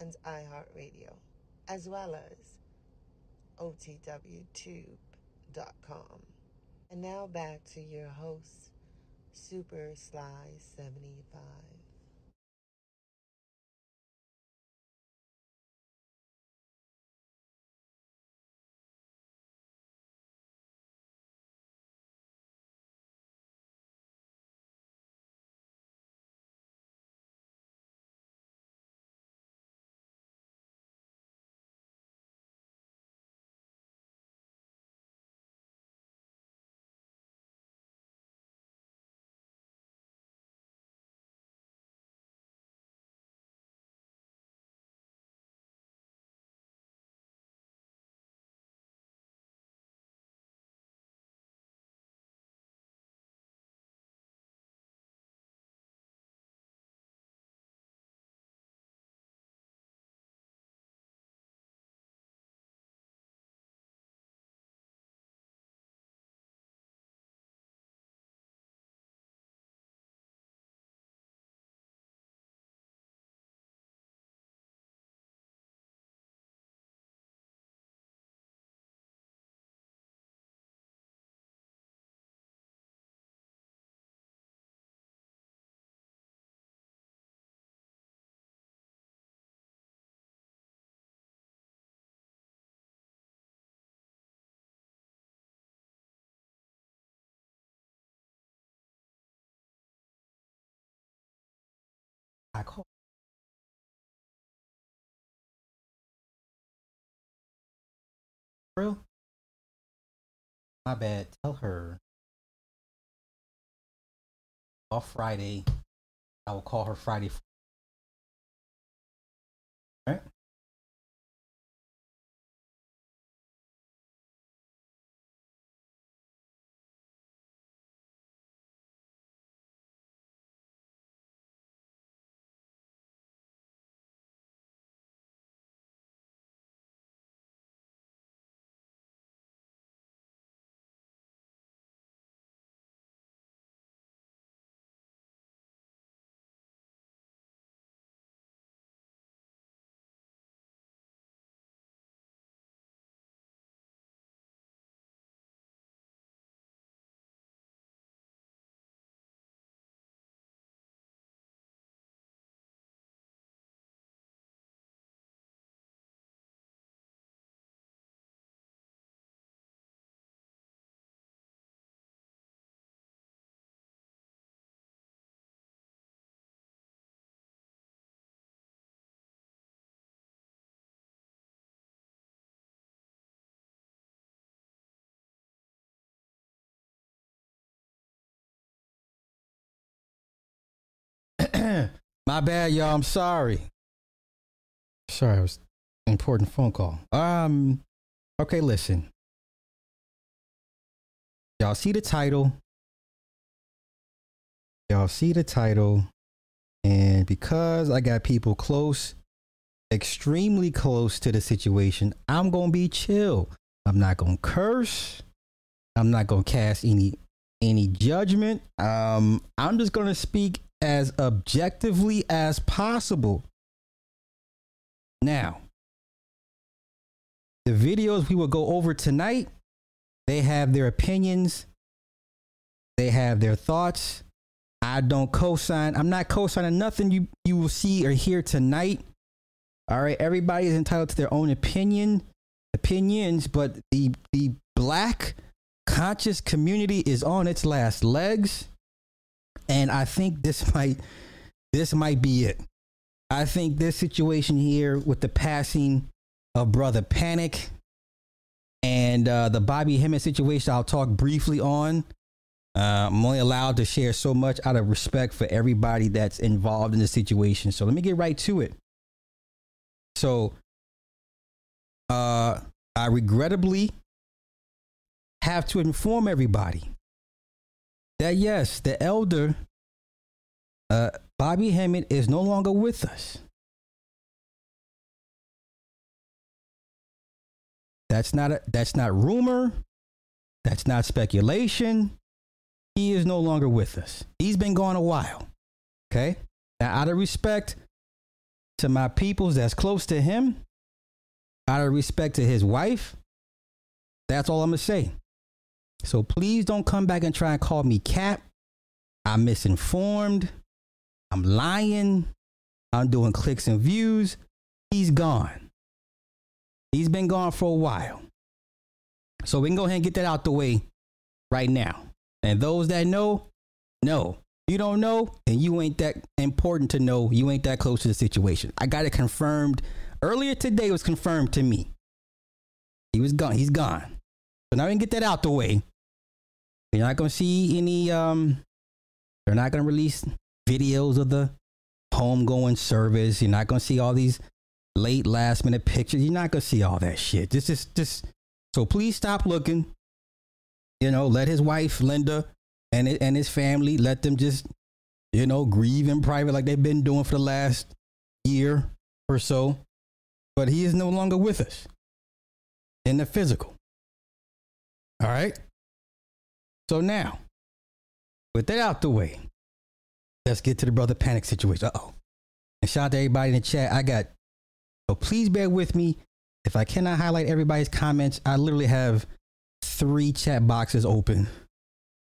and iHeartRadio, as well as OTWTube.com. And now back to your host, Super Sly 75. I call. Real? My bad. Tell her. Off Friday. I will call her Friday. All right. My bad, y'all. I'm sorry. Sorry, it was an important phone call. Okay, listen. Y'all see the title. Y'all see the title. And because I got people close, extremely close to the situation, I'm going to be chill. I'm not going to curse. I'm not going to cast any judgment. I'm just going to speak as objectively as possible. Now, the videos we will go over tonight, they have their opinions, they have their thoughts. I don't co-sign. I'm not co-signing nothing you will see or hear tonight. All right, everybody is entitled to their own opinions, but the black conscious community is on its last legs. And I think this might be it. I think this situation here with the passing of Brother Panic and the Bobby Hemmitt situation, I'll talk briefly on. I'm only allowed to share so much out of respect for everybody that's involved in the situation. So let me get right to it. So I regrettably have to inform everybody that yes, the elder Bobby Hemmitt is no longer with us. That's not rumor. That's not speculation. He is no longer with us. He's been gone a while. Okay. Now, out of respect to my peoples that's close to him, out of respect to his wife, that's all I'm going to say. So please don't come back and try and call me Cap. I'm misinformed. I'm lying. I'm doing clicks and views. He's gone. He's been gone for a while. So we can go ahead and get that out the way right now. And those that know, know. You don't know, and you ain't that important to know. You ain't that close to the situation. I got it confirmed. Earlier today, it was confirmed to me. He was gone. He's gone. So now we can get that out the way. You're not going to see any, they're not going to release videos of the homegoing service. You're not going to see all these late last minute pictures. You're not going to see all that shit. This is just, so please stop looking. You know, let his wife, Linda, and his family, let them just, you know, grieve in private like they've been doing for the last year or so. But he is no longer with us in the physical. All right. So now, with that out the way, let's get to the Brother Panic situation. Uh-oh. And shout out to everybody in the chat. So please bear with me. If I cannot highlight everybody's comments, I literally have 3 chat boxes open.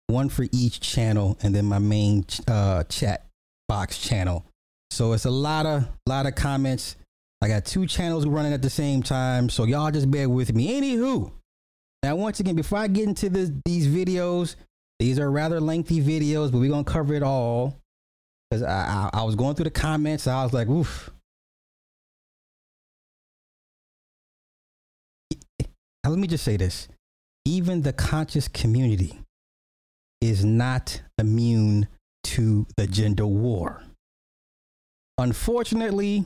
One for each channel and then my main chat box channel. So it's a lot of comments. I got 2 channels running at the same time. So y'all just bear with me. Anywho. Now, once again, before I get into these videos, these are rather lengthy videos, but we're going to cover it all. Because I was going through the comments. I was like, oof. Let me just say this. Even the conscious community is not immune to the gender war. Unfortunately,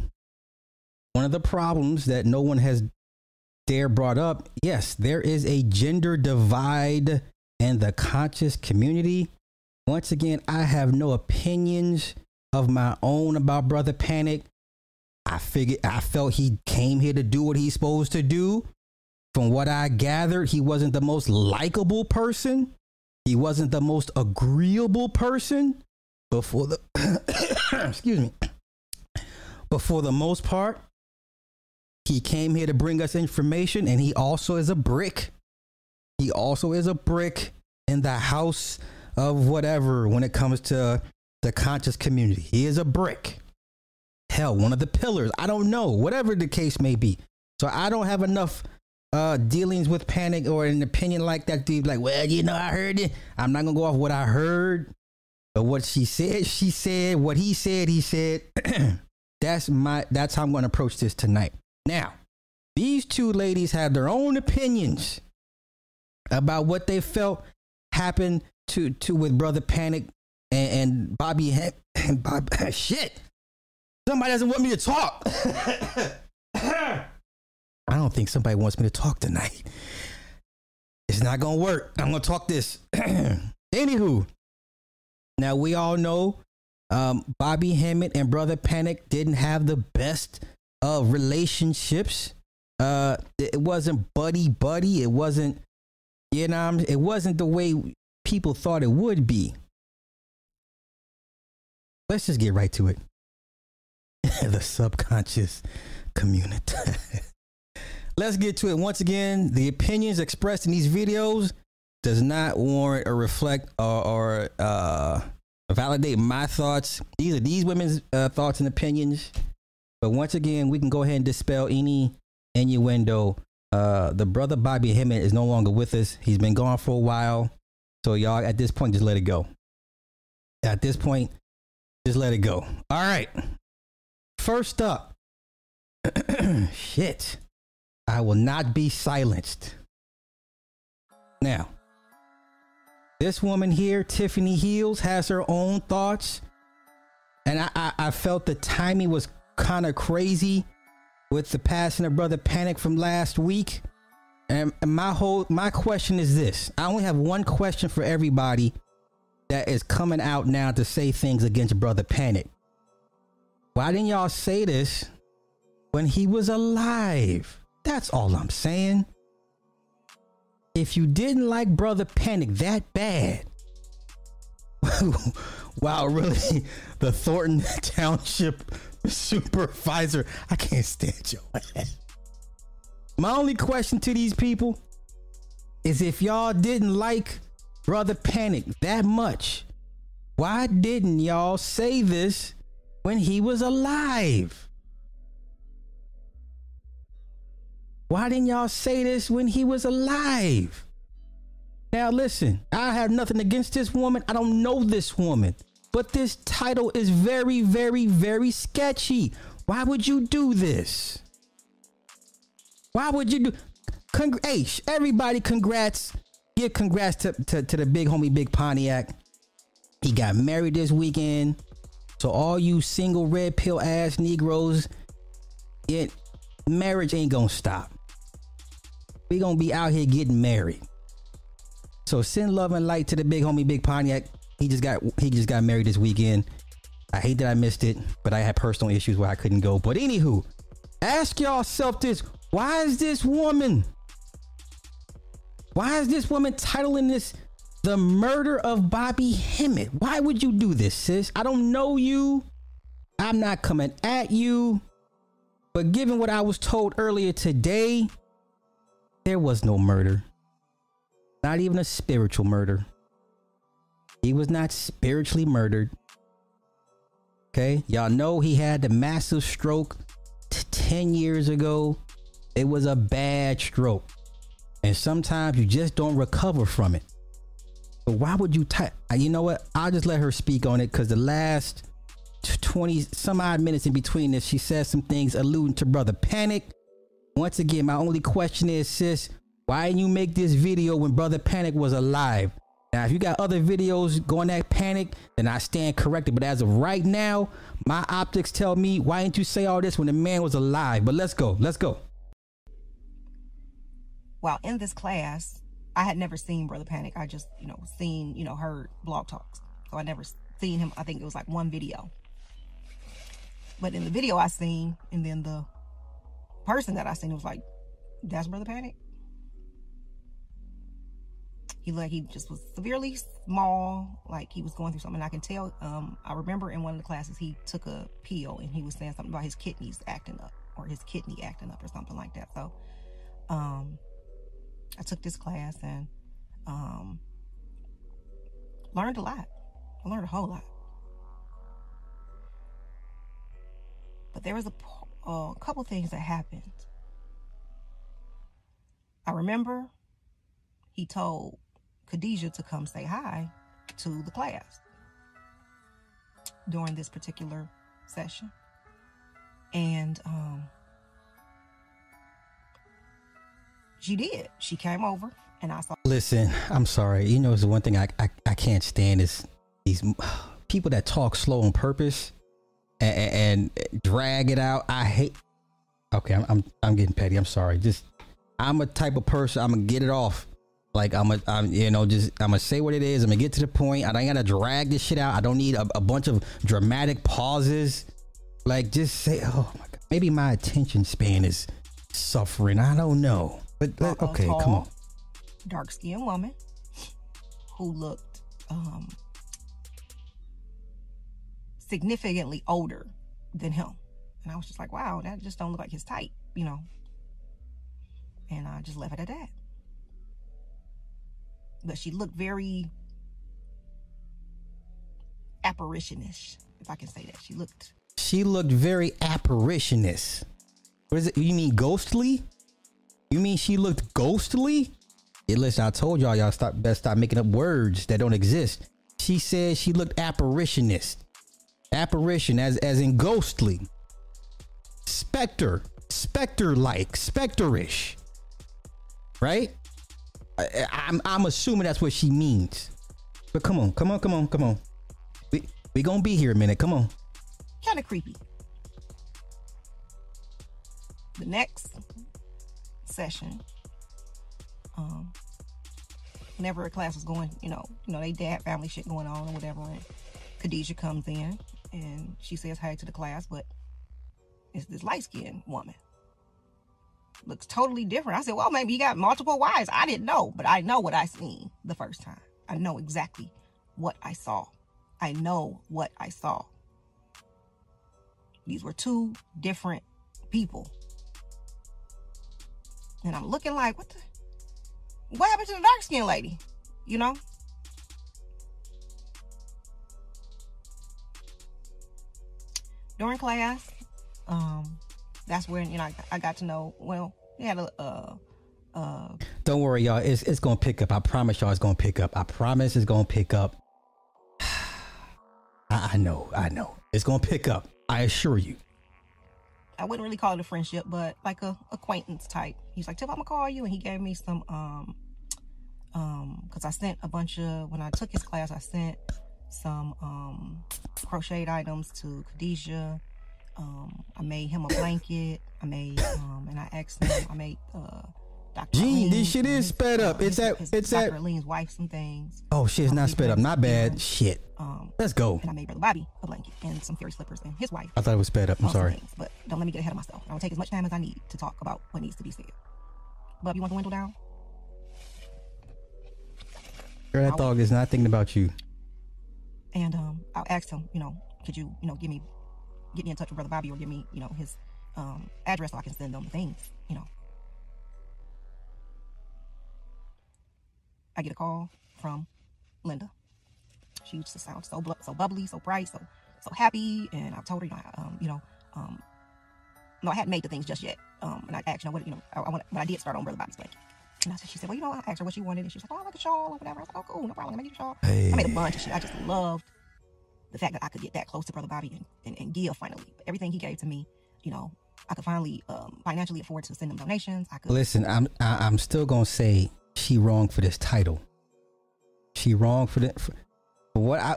one of the problems that no one has dared brought up, yes, there is a gender divide in the conscious community. Once again, I have no opinions of my own about Brother Panic. I felt he came here to do what he's supposed to do. From what I gathered, he wasn't the most likable person. He wasn't the most agreeable person, but for the, excuse me, but for the most part, he came here to bring us information, and he also is a brick. He also is a brick in the house of whatever when it comes to the conscious community. He is a brick. Hell, one of the pillars. I don't know, whatever the case may be. So I don't have enough dealings with Panic or an opinion like that to be like, well, you know, I heard it. I'm not gonna go off what I heard or what she said, what he said, that's how I'm gonna approach this tonight. Now, these 2 ladies had their own opinions about what they felt happened to with Brother Panic and Bobby and Bob shit. Somebody doesn't want me to talk. I don't think somebody wants me to talk tonight. It's not going to work. I'm going to talk this. Anywho. Now, we all know Bobby Hemmitt and Brother Panic didn't have the best of relationships. It wasn't buddy-buddy. It wasn't, you know, it wasn't the way people thought it would be. Let's just get right to it. The subconscious community. Let's get to it. Once again, the opinions expressed in these videos does not warrant or reflect or validate my thoughts. These are these women's thoughts and opinions. But once again, we can go ahead and dispel any innuendo. The brother Bobby Hemmitt is no longer with us. He's been gone for a while. So y'all, at this point, just let it go. At this point, just let it go. All right. First up. Shit. I will not be silenced. Now, this woman here, Tiffany Heels, has her own thoughts. And I felt the timing was kind of crazy with the passing of Brother Panic from last week. And my question is this. I only have one question for everybody that is coming out now to say things against Brother Panic. Why didn't y'all say this when he was alive? That's all I'm saying. If you didn't like Brother Panic that bad, wow, really, the Thornton Township supervisor, I can't stand your ass. My only question to these people is, if y'all didn't like Brother Panic that much, why didn't y'all say this when he was alive? Why didn't y'all say this when he was alive? Now listen, I have nothing against this woman. I don't know this woman, but this title is very, very, very sketchy. Why would you do this? Why would you do? Hey, everybody, congrats. Give congrats to the big homie, Big Pontiac. He got married this weekend. So all you single red pill ass Negroes, marriage ain't gonna stop. We gonna be out here getting married. So send love and light to the big homie, Big Pontiac. He just got married this weekend. I hate that I missed it, but I had personal issues where I couldn't go. But anywho, ask yourself this. Why is this woman titling this The Murder of Bobby Hemmitt? Why would you do this, sis? I don't know you. I'm not coming at you. But given what I was told earlier today, there was no murder. Not even a spiritual murder. He was not spiritually murdered. Okay. Y'all know he had the massive stroke 10 years ago. It was a bad stroke. And sometimes you just don't recover from it. But why would you type? You know what? I'll just let her speak on it, because the last 20 some odd minutes in between this, she says some things alluding to Brother Panic. Once again, my only question is, sis, why didn't you make this video when Brother Panic was alive? Now, if you got other videos going at Panic, then I stand corrected. But as of right now, my optics tell me, why didn't you say all this when the man was alive? But let's go. Let's go. While in this class, I had never seen Brother Panic. I just, seen, heard blog talks. So I never seen him. I think it was like one video. But in the video I seen, and then the person that I seen was like, that's Brother Panic. He just was severely small, like he was going through something. I can tell, I remember in one of the classes, he took a pill and he was saying something about his kidneys acting up, or his kidney acting up or something like that. So I took this class and learned a lot. I learned a whole lot. But there was a couple things that happened. I remember he told Khadijah to come say hi to the class during this particular session. And she did. She came over and I saw. Listen, I'm sorry. It's the one thing I can't stand is these people that talk slow on purpose and drag it out. I hate. Okay, I'm getting petty. I'm sorry. Just, I'm a type of person, I'm gonna get it off. Like I'm gonna say what it is. I'm gonna get to the point. I don't gotta drag this shit out. I don't need a bunch of dramatic pauses. Like, just say, oh my God, maybe my attention span is suffering. I don't know, but okay, tall, come on. Dark-skinned woman who looked significantly older than him, and I was just like, wow, that just don't look like his type, And I just left it at that. But she looked very apparition-ish, if I can say that. She looked very apparition-ish. What is it? You mean ghostly? You mean she looked ghostly? Yeah, listen, I told y'all best stop making up words that don't exist. She said she looked apparition-ish. Apparition as in ghostly. Spectre. Spectre-like. Spectre-ish. Right? I'm assuming that's what she means, but come on. We gonna be here a minute. Come on. Kind of creepy. the next session, whenever a class was going, you know, they dad family shit going on or whatever, and Khadijah comes in and she says hi to the class, but it's this light-skinned woman. Looks totally different. I said, well, maybe you got multiple wives. I didn't know, but I know what I seen the first time. I know exactly what I saw. I know what I saw. These were two different people. And I'm looking like, what happened to the dark-skinned lady? You know? During class, that's when, I got to know, well, we had a... Don't worry, y'all. It's going to pick up. I promise y'all it's going to pick up. I promise it's going to pick up. I know. It's going to pick up. I assure you. I wouldn't really call it a friendship, but like a acquaintance type. He's like, Tiff, I'm going to call you. And he gave me some, because I sent a bunch of, when I took his class, I sent some crocheted items to Khadijah. I made him a blanket. I made, and I asked him, I made, Dr. Aleem, this shit is sped up. It's Dr. Aleem's wife some things. Oh, shit, it's not sped up. Not bad. Shit. Let's go. And I made Brother Bobby a blanket and some fairy slippers and his wife. I thought it was sped up. I'm sorry. Things, but don't let me get ahead of myself. I will take as much time as I need to talk about what needs to be said. Bub, you want the window down? Girl, that dog is not thinking about you. And I'll ask him, could you, get me in touch with Brother Bobby or give me, his address so I can send them things, I get a call from Linda. She used to sound so bubbly, so bright, so happy, and I told her, no, I hadn't made the things just yet. And I asked, what, but I did start on Brother Bobby's blanket. And I said, she said, well, I asked her what she wanted, and she was like, oh, I like a shawl or whatever. I was like, oh, cool, no problem, I made you a shawl. Hey. I made a bunch of shit. I just loved the fact that I could get that close to Brother Bobby and give finally everything he gave to me. I could finally financially afford to send him donations. I could listen. I'm still gonna say she wrong for this title. She wrong for that.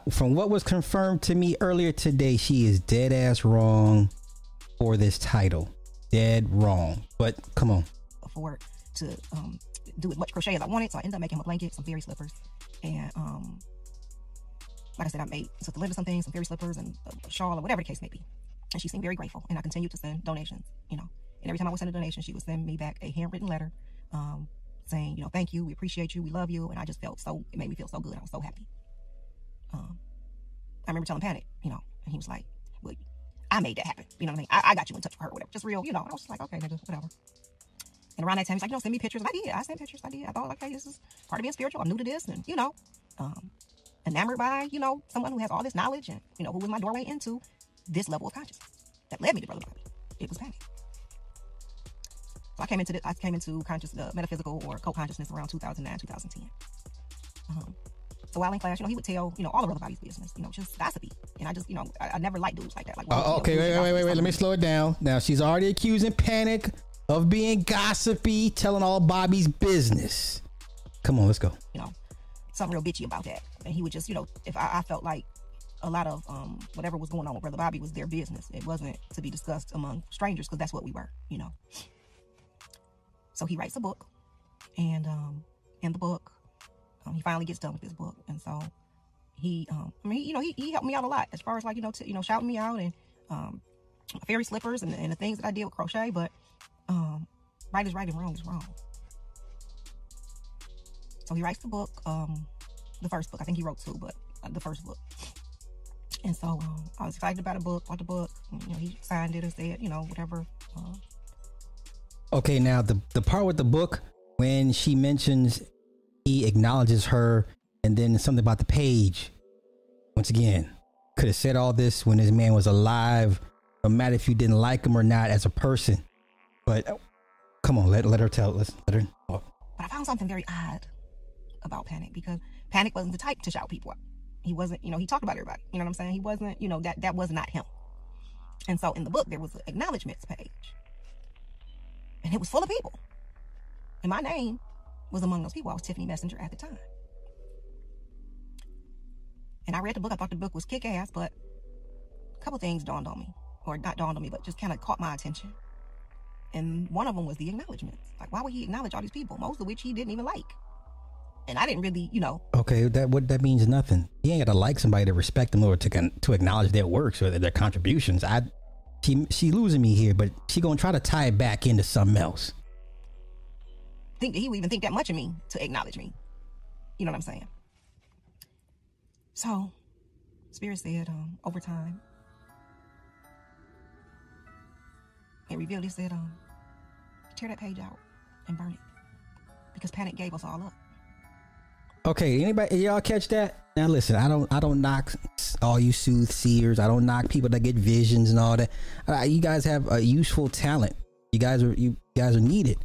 From what was confirmed to me earlier today, she is dead ass wrong for this title. Dead wrong. But come on. Afford to do as much crochet as I wanted, so I ended up making a blanket, some fairy slippers, and like I said, I made Sister Linda some things, some fairy slippers and a shawl or whatever the case may be. And she seemed very grateful. And I continued to send donations, And every time I would send a donation, she would send me back a handwritten letter saying, thank you, we appreciate you, we love you. And I just felt so, it made me feel so good. I was so happy. I remember telling Panic, and he was like, well, I made that happen. You know what I mean? I got you in touch with her or whatever. Just real, And I was just like, okay, nigga, whatever. And around that time, he's like, send me pictures. And I did. I sent pictures. I did. I thought, okay, this is part of being spiritual. I'm new to this. And, enamored by, someone who has all this knowledge and, who was my doorway into this level of consciousness that led me to Brother Bobby. It was Panic. So I came into conscious metaphysical or co-consciousness around 2009, 2010. So while in class, he would tell, all of Brother Bobby's business, just gossipy. And I just, I never liked dudes like that. Like, okay, wait, let me slow it down. Now she's already accusing Panic of being gossipy, telling all Bobby's business. Come on, let's go. Something real bitchy about that. And he would just, if I felt like a lot of whatever was going on with Brother Bobby was their business. It wasn't to be discussed among strangers because that's what we were, So he writes a book, and in the book, he finally gets done with this book. And so he, he helped me out a lot as far as like, shouting me out and fairy slippers and the things that I did with crochet. But right is right and wrong is wrong. So he writes the book, the first book. I think he wrote two, but the first book. And so I was excited about a book, bought the book. He signed it and said, whatever. Okay, now the part with the book, when she mentions he acknowledges her and then something about the page. Once again, could have said all this when this man was alive. No matter if you didn't like him or not as a person. But come on, let her tell us. Let her. Oh. But I found something very odd about Panic, because Panic wasn't the type to shout people out. He wasn't, he talked about everybody. You know what I'm saying? He wasn't, that was not him. And so in the book, there was an acknowledgments page. And it was full of people. And my name was among those people. I was Tiffany Messenger at the time. And I read the book. I thought the book was kick-ass, but a couple things dawned on me. Or not dawned on me, but just kind of caught my attention. And one of them was the acknowledgments. Like, why would he acknowledge all these people, most of which he didn't even like? And I didn't really, you know. Okay, that means nothing. You ain't got to like somebody to respect them or to acknowledge their works or their contributions. She losing me here, but she gonna try to tie it back into something else. Think that he would even think that much of me to acknowledge me. You know what I'm saying? So, Spirit said, over time, it revealed, it said, tear that page out and burn it, because Panic gave us all up. Okay, anybody, y'all catch that? Now listen, I don't knock all you soothsayers. I don't knock people that get visions and all that. You guys have a useful talent. You guys are needed.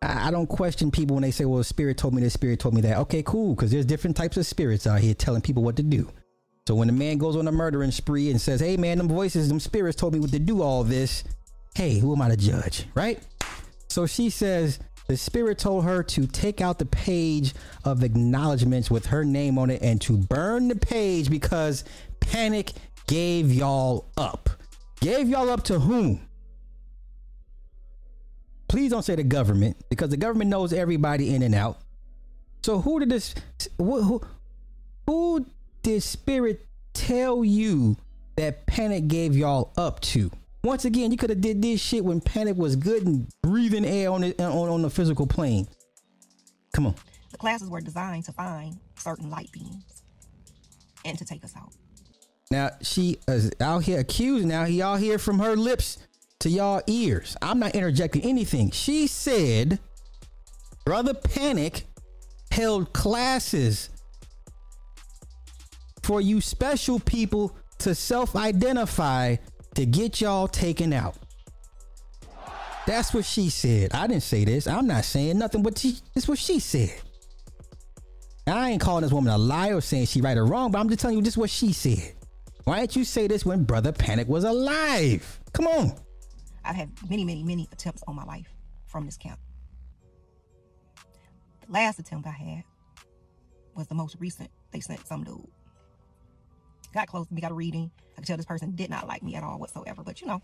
I don't question people when they say, well, Spirit told me this, Spirit told me that. Okay, cool, because there's different types of spirits out here telling people what to do. So when a man goes on a murdering spree and says, hey man, them voices, them spirits told me what to do, all this, hey, who am I to judge, right? So she says the spirit told her to take out the page of acknowledgments with her name on it and to burn the page because Panic gave y'all up. Gave y'all up to whom? Please don't say the government, because the government knows everybody in and out. So who did this? Who did Spirit tell you that Panic gave y'all up to? Once again, you could have did this shit when Panic was good and breathing air on the physical plane. Come on. The classes were designed to find certain light beams and to take us out. Now she is out here accused. Now y'all hear from her lips to y'all ears. I'm not interjecting anything. She said Brother Panic held classes for you special people to self-identify, to get y'all taken out. That's what she said. I didn't say this. I'm not saying nothing, but it's what she said. Now, I ain't calling this woman a liar or saying she right or wrong, but I'm just telling you this is what she said. Why didn't you say this when Brother Panic was alive? Come on. I've had many, many, many attempts on my life from this camp. The last attempt I had was the most recent. They sent some dude. Got close to me, got a reading. I could tell this person did not like me at all whatsoever, but you know,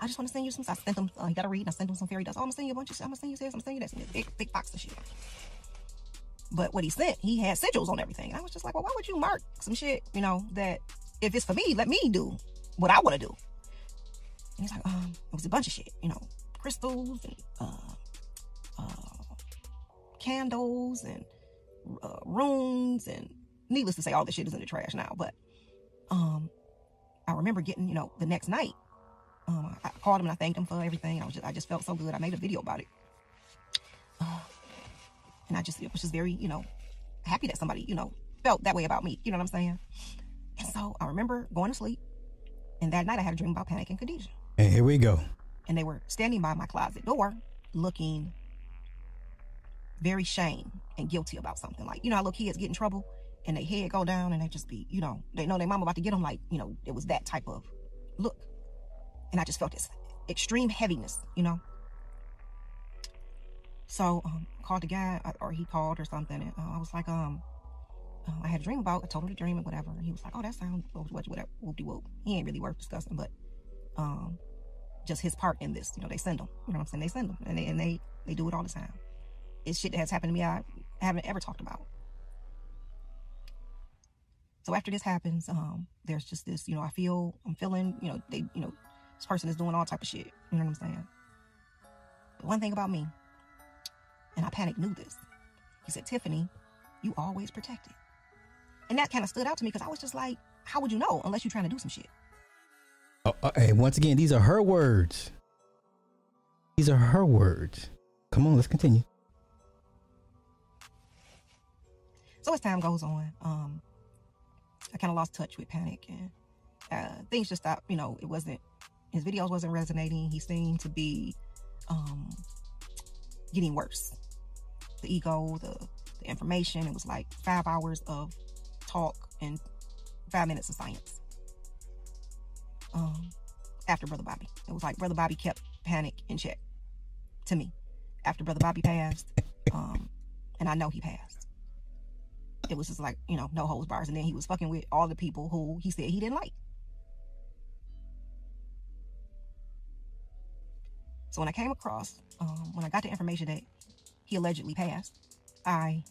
I just want to send you some. So I sent him, he got a reading. I sent him some fairy dust. Oh, I'm going to send you a bunch of shit. I'm going to send you this, I'm going to send you that. Some big, big box of shit. But what he sent, he had sigils on everything. And I was just like, well, why would you mark some shit, you know, that if it's for me, let me do what I want to do. And he's like, it was a bunch of shit, you know, crystals and candles and runes and, needless to say, all this shit is in the trash now, but I remember getting, you know, the next night, I called him and I thanked him for everything. I just felt so good. I made a video about it. And it was just very, you know, happy that somebody, you know, felt that way about me. You know what I'm saying? And so I remember going to sleep, and that night I had a dream about Panic and Khadijah. And here we go. And they were standing by my closet door looking very shamed and guilty about something. Like, you know how little kids get in trouble and they head go down and they just be, you know, they know their mama about to get them, like, you know, it was that type of look. And I just felt this extreme heaviness, you know. So called the guy, or he called or something, and I was like, I had a dream about, I told him the dream and whatever, and he was like, oh, that sounds whatever, whoop-de-whoop. He ain't really worth discussing, but just his part in this, you know, they send them, you know what I'm saying, they send them, and they do it all the time. It's shit that has happened to me I haven't ever talked about. So after this happens, there's just this, you know, I'm feeling, you know, they, you know, this person is doing all type of shit. You know what I'm saying? But one thing about me, and I Panic knew this. He said, Tiffany, you always protected. And that kind of stood out to me, because I was just like, how would you know unless you're trying to do some shit? Hey, once again, these are her words. These are her words. Come on, let's continue. So as time goes on, I kind of lost touch with Panic, and things just stopped. You know, it wasn't, his videos wasn't resonating. He seemed to be getting worse. The ego, the information. It was like 5 hours of talk and 5 minutes of science. After Brother Bobby, it was like Brother Bobby kept Panic in check. To me, after Brother Bobby passed, and I know he passed. It was just like, you know, no holds bars. And then he was fucking with all the people who he said he didn't like. So when I came across, when I got the information that he allegedly passed, I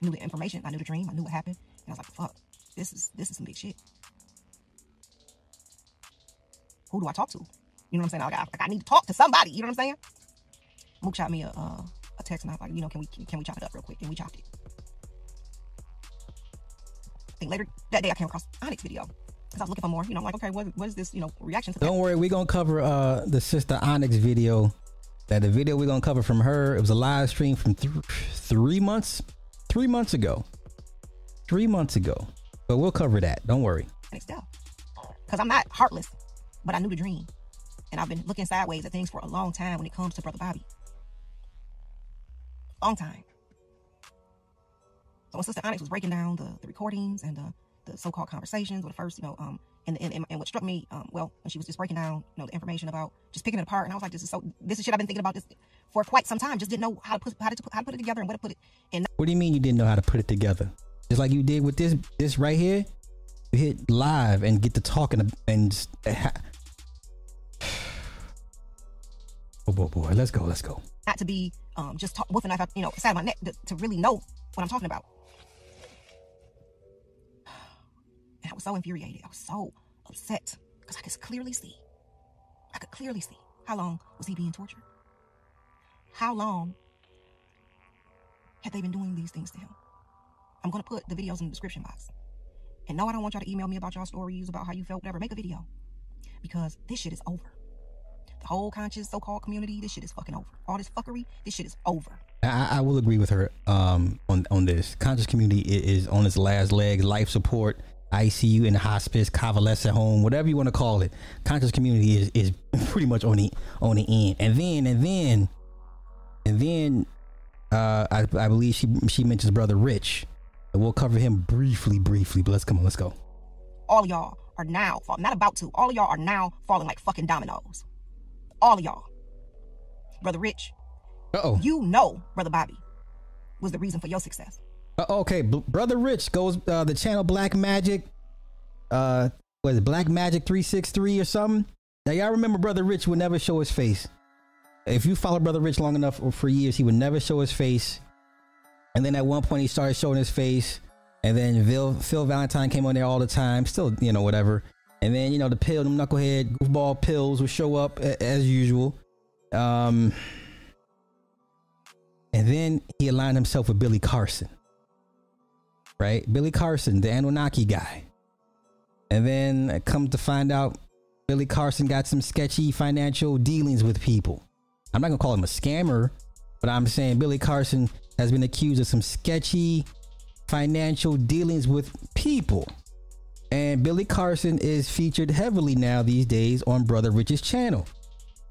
knew the information, I knew the dream, I knew what happened, and I was like, fuck, this is some big shit. Who do I talk to? You know what I'm saying? Like, I need to talk to somebody, you know what I'm saying? Mook shot me a text, and I was like, you know, can we chop it up real quick? And we chopped it. I think later that day I came across Onyx video, because I was looking for more, you know, I'm like, okay, what is this, you know, reaction to that? Don't worry, we're going to cover the sister Onyx video. That the video we're going to cover from her, it was a live stream from three months ago. But we'll cover that. Don't worry. Because I'm not heartless, but I knew the dream. And I've been looking sideways at things for a long time when it comes to Brother Bobby. Long time. So when Sister Onyx was breaking down the recordings and the so-called conversations, or the first, you know, and what struck me, well, when she was just breaking down, you know, the information about just picking it apart, and I was like, this is shit I've been thinking about this for quite some time. Just didn't know how to put it together and where to put it. And what do you mean you didn't know how to put it together? Just like you did with this right here, you hit live and get to talking and just, oh boy, let's go. Not to be just talk, whooping off, you know, side of my neck to really know what I'm talking about. I was so infuriated. I was so upset because I could clearly see. How long was he being tortured? How long had they been doing these things to him? I'm going to put the videos in the description box. And no, I don't want y'all to email me about y'all stories, about how you felt, whatever. Make a video. Because this shit is over. The whole conscious so-called community, this shit is fucking over. All this fuckery, this shit is over. I will agree with her on this. Conscious community is on its last legs. Life support, ICU, in hospice, convalescent home, whatever you want to call it, conscious community is pretty much on the end. And then I believe she mentions Brother Rich, and we'll cover him briefly, but let's go. All y'all are now falling like fucking dominoes. All of y'all. Brother Rich, you know Brother Bobby was the reason for your success. Okay, Brother Rich goes the channel Black Magic, what is it, Black Magic 363 or something. Now y'all remember Brother Rich would never show his face. If you follow Brother Rich long enough or for years, he would never show his face. And then at one point he started showing his face, and then Phil Valentine came on there all the time, still, you know, whatever. And then, you know, the pill, them knucklehead goofball pills would show up as usual. And then he aligned himself with Billy Carson. Right, Billy Carson, the Anunnaki guy. And then I come to find out Billy Carson got some sketchy financial dealings with people. I'm not gonna call him a scammer, but I'm saying Billy Carson has been accused of some sketchy financial dealings with people. And Billy Carson is featured heavily now these days on Brother Rich's channel.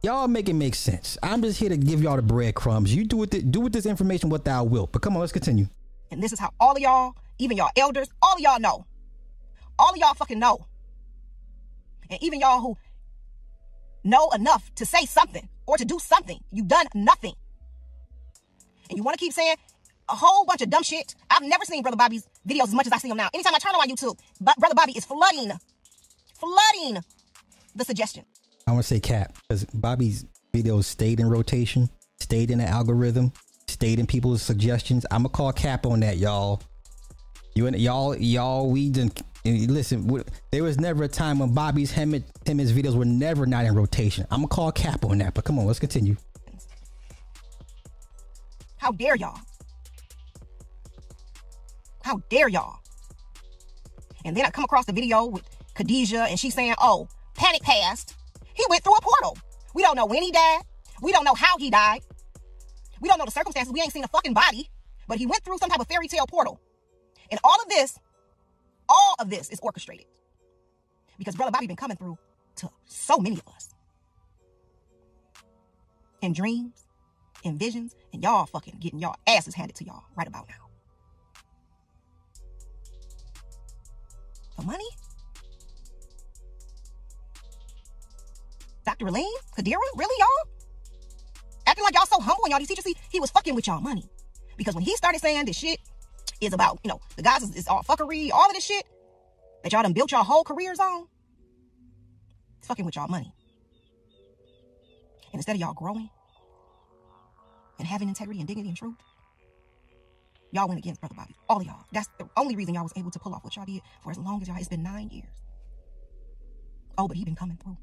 Y'all make it make sense. I'm just here to give y'all the breadcrumbs. You do with this information what thou wilt. But come on, let's continue. And this is how all of y'all, even y'all elders, all of y'all know. All of y'all fucking know. And even y'all who know enough to say something or to do something, you've done nothing. And you want to keep saying a whole bunch of dumb shit. I've never seen Brother Bobby's videos as much as I see them now. Anytime I turn on my YouTube, Brother Bobby is flooding the suggestion. I want to say cap, because Bobby's videos stayed in rotation, stayed in the algorithm, stayed in people's suggestions. I'm going to call cap on that, y'all. We didn't listen. There was never a time when Bobby's Hemmitt's videos were never not in rotation. I'm gonna call cap on that, but come on, let's continue. How dare y'all? How dare y'all? And then I come across the video with Khadijah, and she's saying, "Oh, Panic passed. He went through a portal. We don't know when he died. We don't know how he died. We don't know the circumstances. We ain't seen a fucking body, but he went through some type of fairy tale portal." And all of this is orchestrated because Brother Bobby been coming through to so many of us in dreams, in visions, and y'all fucking getting y'all asses handed to y'all right about now. For money? Dr. Aleem? Khadira? Really, y'all? Acting like y'all so humble and y'all these teachers, he was fucking with y'all money. Because when he started saying this shit, is about, you know, the guys is all fuckery, all of this shit that y'all done built y'all whole careers on. It's fucking with y'all money. And instead of y'all growing and having integrity and dignity and truth, y'all went against Brother Bobby. All of y'all. That's the only reason y'all was able to pull off what y'all did for as long as y'all. It's been 9 years. Oh, but he been coming through.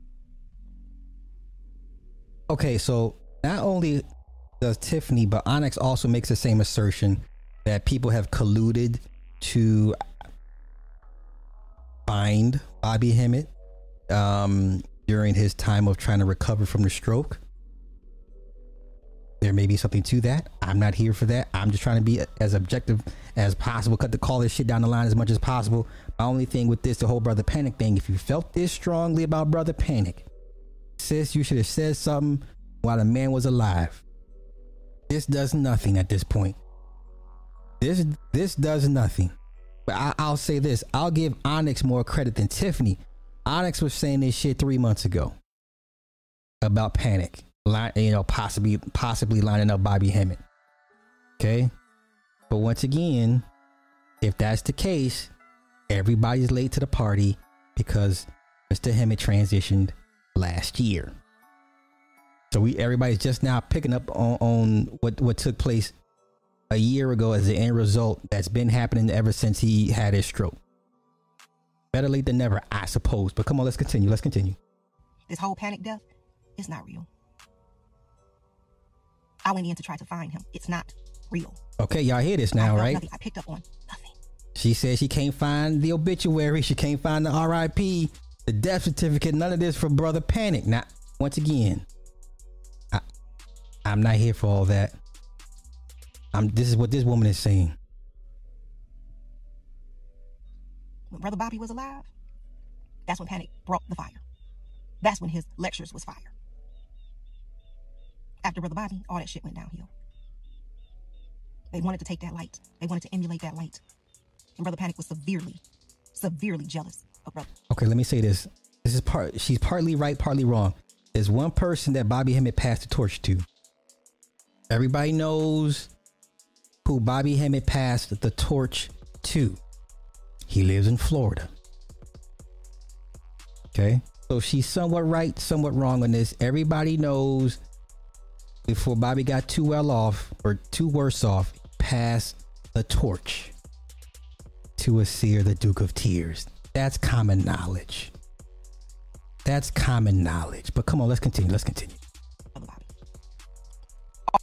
Okay, so not only does Tiffany, but Onyx also makes the same assertion that people have colluded to bind Bobby Hemmitt during his time of trying to recover from the stroke. There may be something to that. I'm not here for that. I'm just trying to be as objective as possible. Cut the call this shit down the line as much as possible. My only thing with this, the whole Brother Panic thing, if you felt this strongly about Brother Panic, sis, you should have said something while the man was alive. This does nothing at this point. This does nothing. But I'll say this. I'll give Onyx more credit than Tiffany. Onyx was saying this shit 3 months ago about Panic. You know, possibly lining up Bobby Hemmitt. Okay, but once again, if that's the case, everybody's late to the party because Mr. Hemmitt transitioned last year. So everybody's just now picking up on what took place a year ago as the end result that's been happening ever since he had his stroke. Better late than never, I suppose. But come on, let's continue. Let's continue. This whole Panic death, it's not real. I went in to try to find him. It's not real. Okay, y'all hear this now, right? Nothing. I picked up on nothing. She said she can't find the obituary. She can't find the RIP, the death certificate, none of this for Brother Panic. Now, once again, I'm not here for all that. This is what this woman is saying. When Brother Bobby was alive, that's when Panic brought the fire. That's when his lectures was fire. After Brother Bobby, all that shit went downhill. They wanted to take that light. They wanted to emulate that light. And Brother Panic was severely, severely jealous of Brother. Okay, let me say this. This is she's partly right, partly wrong. There's one person that Bobby Hemmitt passed the torch to. Everybody knows who Bobby Hemmitt passed the torch to. He lives in Florida. Okay, so she's somewhat right, somewhat wrong on this. Everybody knows before Bobby got too well off or too worse off, passed the torch to Asir, the Duke of Tears. That's common knowledge. That's common knowledge. But come on, let's continue. Let's continue.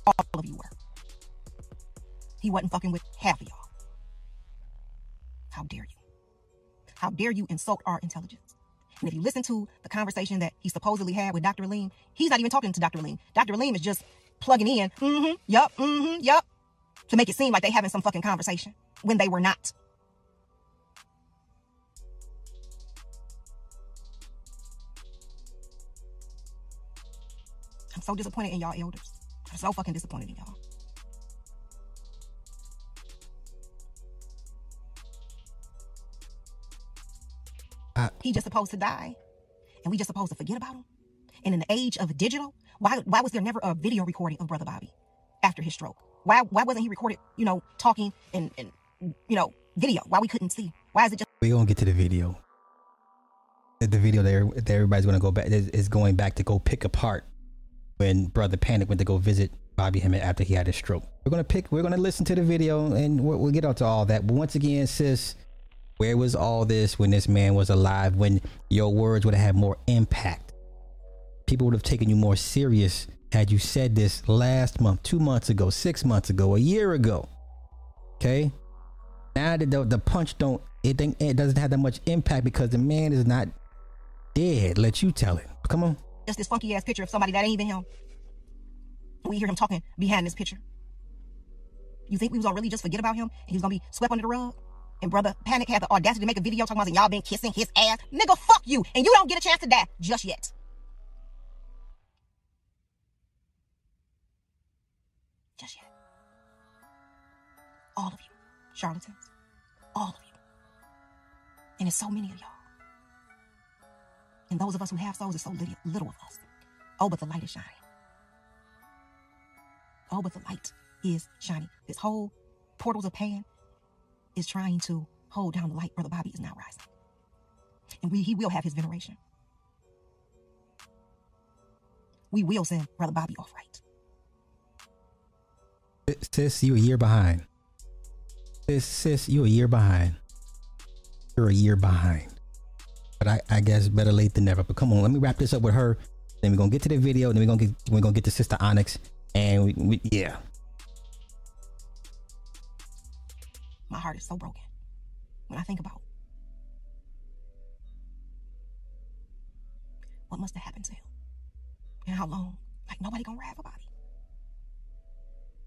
All of you were. He wasn't fucking with half of y'all. How dare you? How dare you insult our intelligence? And if you listen to the conversation that he supposedly had with Dr. Aleem, he's not even talking to Dr. Aleem. Dr. Aleem is just plugging in, to make it seem like they having some fucking conversation when they were not. I'm so disappointed in y'all elders. I'm so fucking disappointed in y'all. He just supposed to die, and we just supposed to forget about him. And in the age of digital, why was there never a video recording of Brother Bobby after his stroke? Why wasn't he recorded? You know, talking and you know, video. Why we couldn't see? Why is it just? We're gonna get to the video. The video that everybody's gonna go back is going back to go pick apart when Brother Panic went to go visit Bobby Hemmitt after he had his stroke. We're gonna listen to the video and we'll get onto all that. But once again, sis, where was all this when this man was alive, when your words would have had more impact? People would have taken you more serious had you said this last month, 2 months ago, 6 months ago, a year ago. Okay. Now that the punch it doesn't have that much impact because the man is not dead. Let you tell it. Come on. Just this funky ass picture of somebody that ain't even him. We hear him talking behind this picture. You think we was gonna really just forget about him and he was gonna be swept under the rug? And Brother Panic had the audacity to make a video talking about y'all been kissing his ass. Nigga, fuck you. And you don't get a chance to die just yet. Just yet. All of you. Charlatans. All of you. And there's so many of y'all. And those of us who have souls, there's so little of us. Oh, but the light is shining. Oh, but the light is shining. This whole portals of Pan is trying to hold down the light. Brother Bobby is now rising. And he will have his veneration. we will send Brother Bobby off right. Sis, you a year behind. Sis, you a year behind. You're a year behind. But I guess better late than never. But come on, let me wrap this up with her. Then we're gonna get to the video. Then we're gonna get to Sister Onyx, and we yeah. My heart is so broken when I think about what must have happened to him, and how long. Like nobody gonna rap about it.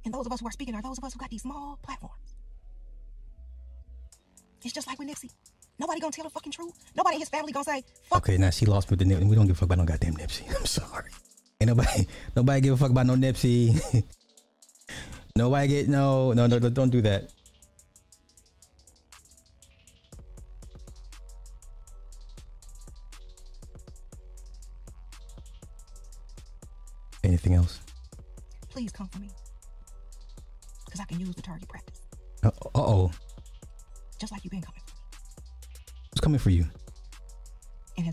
And those of us who are speaking are those of us who got these small platforms. It's just like with Nipsey. Nobody gonna tell the fucking truth. Nobody in his family gonna say fuck. Okay, now she lost me with the Nipsey. We don't give a fuck about no goddamn Nipsey. I'm sorry. Ain't nobody give a fuck about no Nipsey. Nobody get no, don't do that. Anything else? Please come for me, because I can use the target practice. Uh-oh. Just like you've been coming. Who's coming for you? And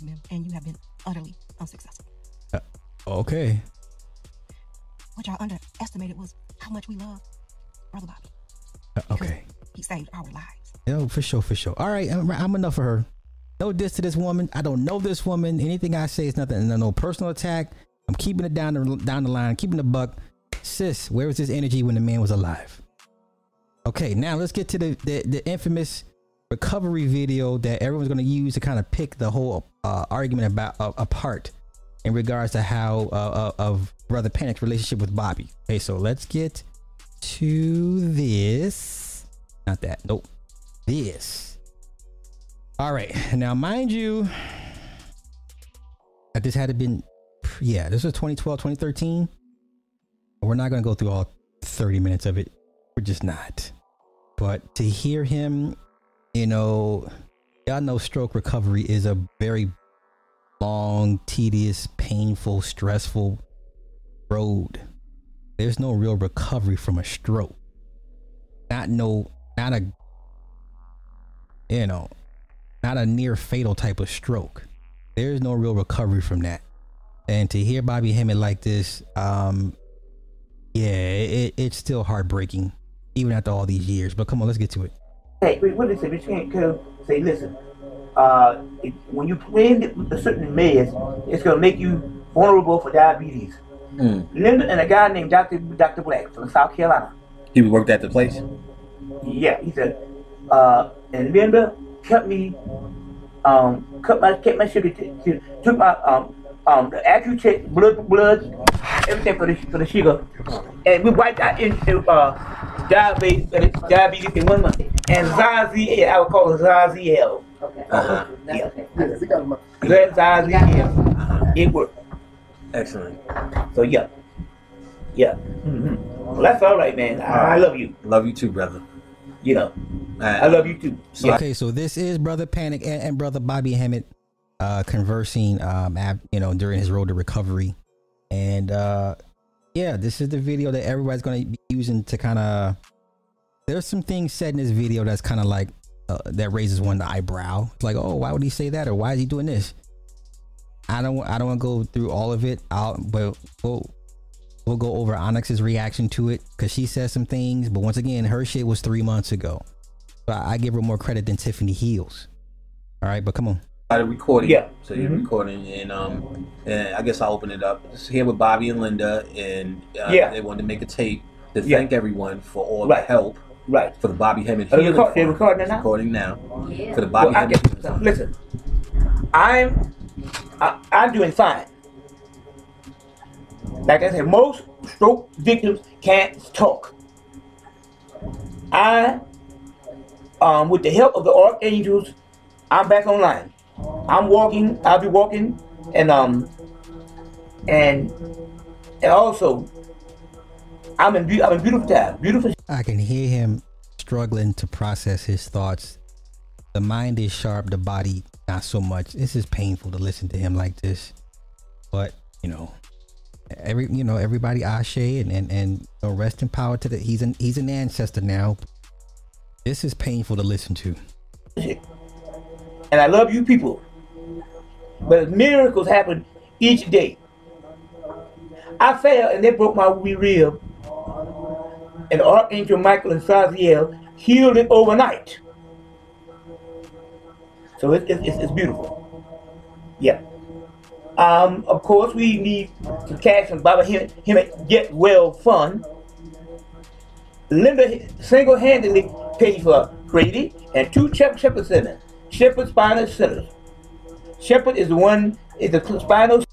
you have been utterly unsuccessful. Okay. What y'all underestimated was how much we love Brother Bobby. Okay. He saved our lives. No, for sure. All right, I'm enough for her. No diss to this woman. I don't know this woman. Anything I say is nothing. No personal attack. I'm keeping it down the line, keeping the buck. Sis, where was this energy when the man was alive? Okay, now let's get to the infamous recovery video that everyone's going to use to kind of pick the whole argument about apart in regards to how of Brother Panic's relationship with Bobby. Okay, so let's get to this. Not that. Nope. This. All right. Now, mind you, that this had been, yeah, this was 2012, 2013. We're not going to go through all 30 minutes of it. We're just not. But to hear him, you know, y'all know stroke recovery is a very long, tedious, painful, stressful road. There's no real recovery from a stroke. Not a near fatal type of stroke. There's no real recovery from that. And to hear Bobby Hemmitt like this, yeah, it's still heartbreaking, even after all these years. But come on, let's get to it. Hey, what did they say? Bitch can't come. Say, listen, when you plan it with a certain meds, it's gonna make you vulnerable for diabetes. Linda and a guy named Dr. Black from South Carolina. He worked at the place. Yeah, he said. And Linda kept me, kept my sugar, took my the AccuCheck blood, everything for the sugar, and we wiped out into diabetes in 1 month. And Zazia, I would call her Zaziel. Okay. Uh-huh. Yeah. That's Zaziel. It worked. Excellent. So yeah. Yeah. Mm-hmm. Well, that's all right, man. I love you. Love you too, brother. You know. I love you too. So okay, so this is Brother Panic and Brother Bobby Hemmitt conversing during his road to recovery. And yeah, this is the video that everybody's gonna be using to kind of, there's some things said in this video that's kind of like that raises one the eyebrow. It's like, oh, why would he say that, or why is he doing this? I don't want to go through all of it. But we'll go over Onyx's reaction to it, because she says some things, but once again, her shit was 3 months ago, but I give her more credit than Tiffany Heels. All right, but come on. Recording, yeah. So you're recording, and I guess I'll open it up. It's here with Bobby and Linda, and they wanted to make a tape to thank everyone for all the help, for the Bobby Hemmitt. They're recording now. Recording now. Yeah. For the Bobby Hemmitt. Listen, I'm doing fine. Like I said, most stroke victims can't talk. I with the help of the archangels, I'm back online. I'm walking. I'll be walking, and also, I'm in beautiful time. Beautiful. I can hear him struggling to process his thoughts. The mind is sharp, the body not so much. This is painful to listen to him like this, but you know, everybody. Ashe and rest in power to the. He's an ancestor now. This is painful to listen to. And I love you people, but miracles happen each day. I fell and they broke my rib. And Archangel Michael and Saziel healed it overnight. So it's beautiful. Yeah. Of course, we need to cash and Bobby Hemmitt Get Well Fund. Linda single-handedly paid for Grady and two Shepherd centers, Shepherd Spinal Centers. Shepherd is the one, is the spinal.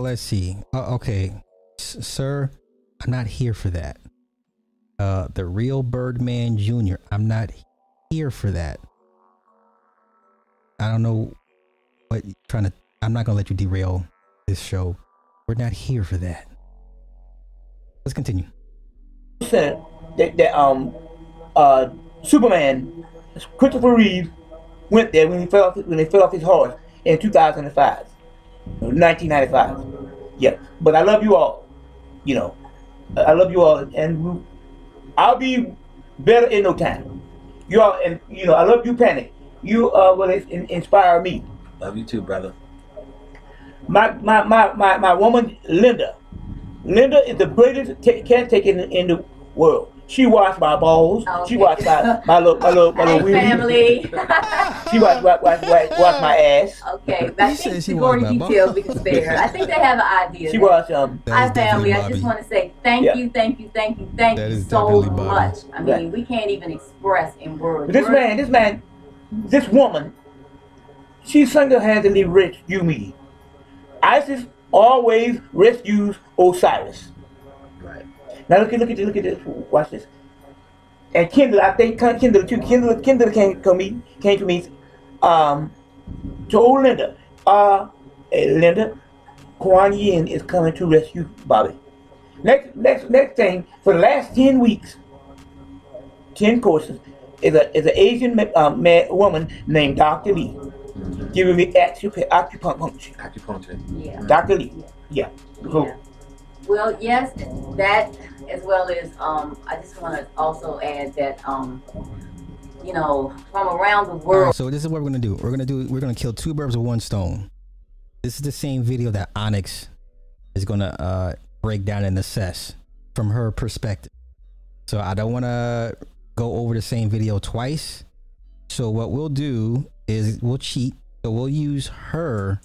Let's see. Okay, sir, I'm not here for that. The real Birdman Jr. I'm not here for that. I don't know what you're trying to. I'm not gonna let you derail this show. We're not here for that. Let's continue. Superman Christopher Reeve went there when he fell off his horse in 1995. Yeah, but I love you all. You know, I love you all, and I'll be better in no time. You all, and you know, I love you, Panic. You will inspire me. Love you too, brother. My woman Linda. Linda is the greatest caretaker in the world. She washed my balls. Oh, okay. She washed my little family. She washed my ass. Okay, but I think the more details we can spare. I think they have an idea. She washed my family. I just want to say thank you so much. I mean, right. We can't even express in words. But this woman, she single-handedly rescued me. ISIS always rescues Osiris. Right. Now look at this. Watch this. And Kendall, I think Kendall too. Kendall came to me. Told Linda, Linda, Quan Yin is coming to rescue Bobby. Next thing, for the last 10 weeks, 10 courses, is an Asian woman named Dr. Lee. Giving me acupuncture. Acupuncture. Yeah. Dr. Lee. Yeah. Cool. Yeah. Well, yes, that as well as I just want to also add that you know, from around the world. Right, so this is what we're gonna do. We're gonna kill two birds with one stone. This is the same video that Onyx is gonna break down and assess from her perspective. So I don't want to go over the same video twice. So what we'll do is we'll cheat. So we'll use her,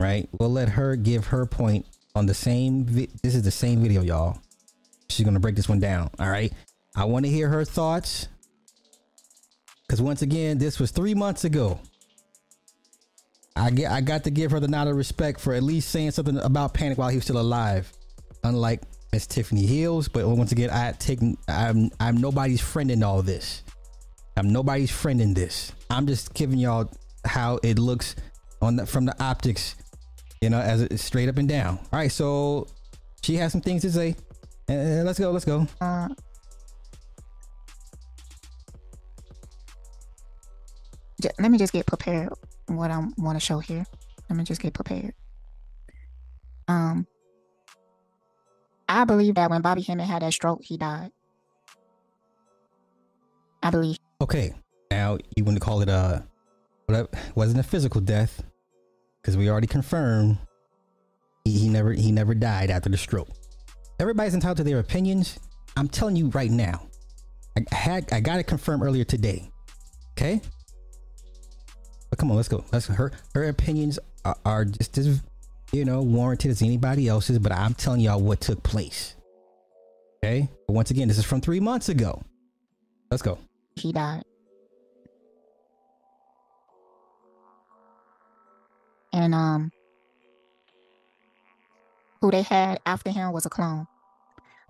right? We'll let her give her point on the same this is the same video, y'all. She's gonna break this one down. All right, I want to hear her thoughts, because once again, this was 3 months ago. I got to give her the nod of respect for at least saying something about Panic while he was still alive, unlike Miss Tiffany Heels. But once again, I'm nobody's friend in all this. I'm nobody's friend in this. I'm just giving y'all how it looks on the, from the optics, you know, as it's straight up and down. All right, so she has some things to say. Let's go. Let me just get prepared. What I want to show here. Let me just get prepared. I believe that when Bobby Hemmitt had that stroke, he died. I believe. Okay, now you want to call it a, what wasn't a physical death, because we already confirmed he never died after the stroke. Everybody's entitled to their opinions. I'm telling you right now, I got to confirm earlier today. Okay, but come on, let's go. Her opinions are just as, you know, warranted as anybody else's. But I'm telling y'all what took place. Okay, but once again, this is from 3 months ago. Let's go. He died. And who they had after him was a clone,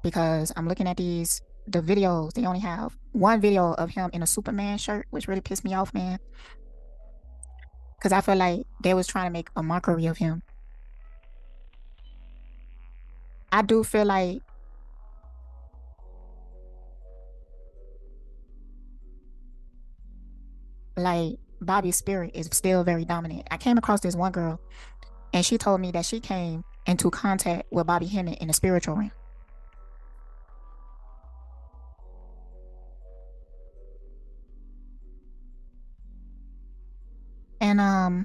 because I'm looking at the videos. They only have one video of him in a Superman shirt, which really pissed me off, man, because I feel like they was trying to make a mockery of him. I do feel like Bobby's spirit is still very dominant. I came across this one girl, and she told me that she came into contact with Bobby Hemmitt in the spiritual realm. And I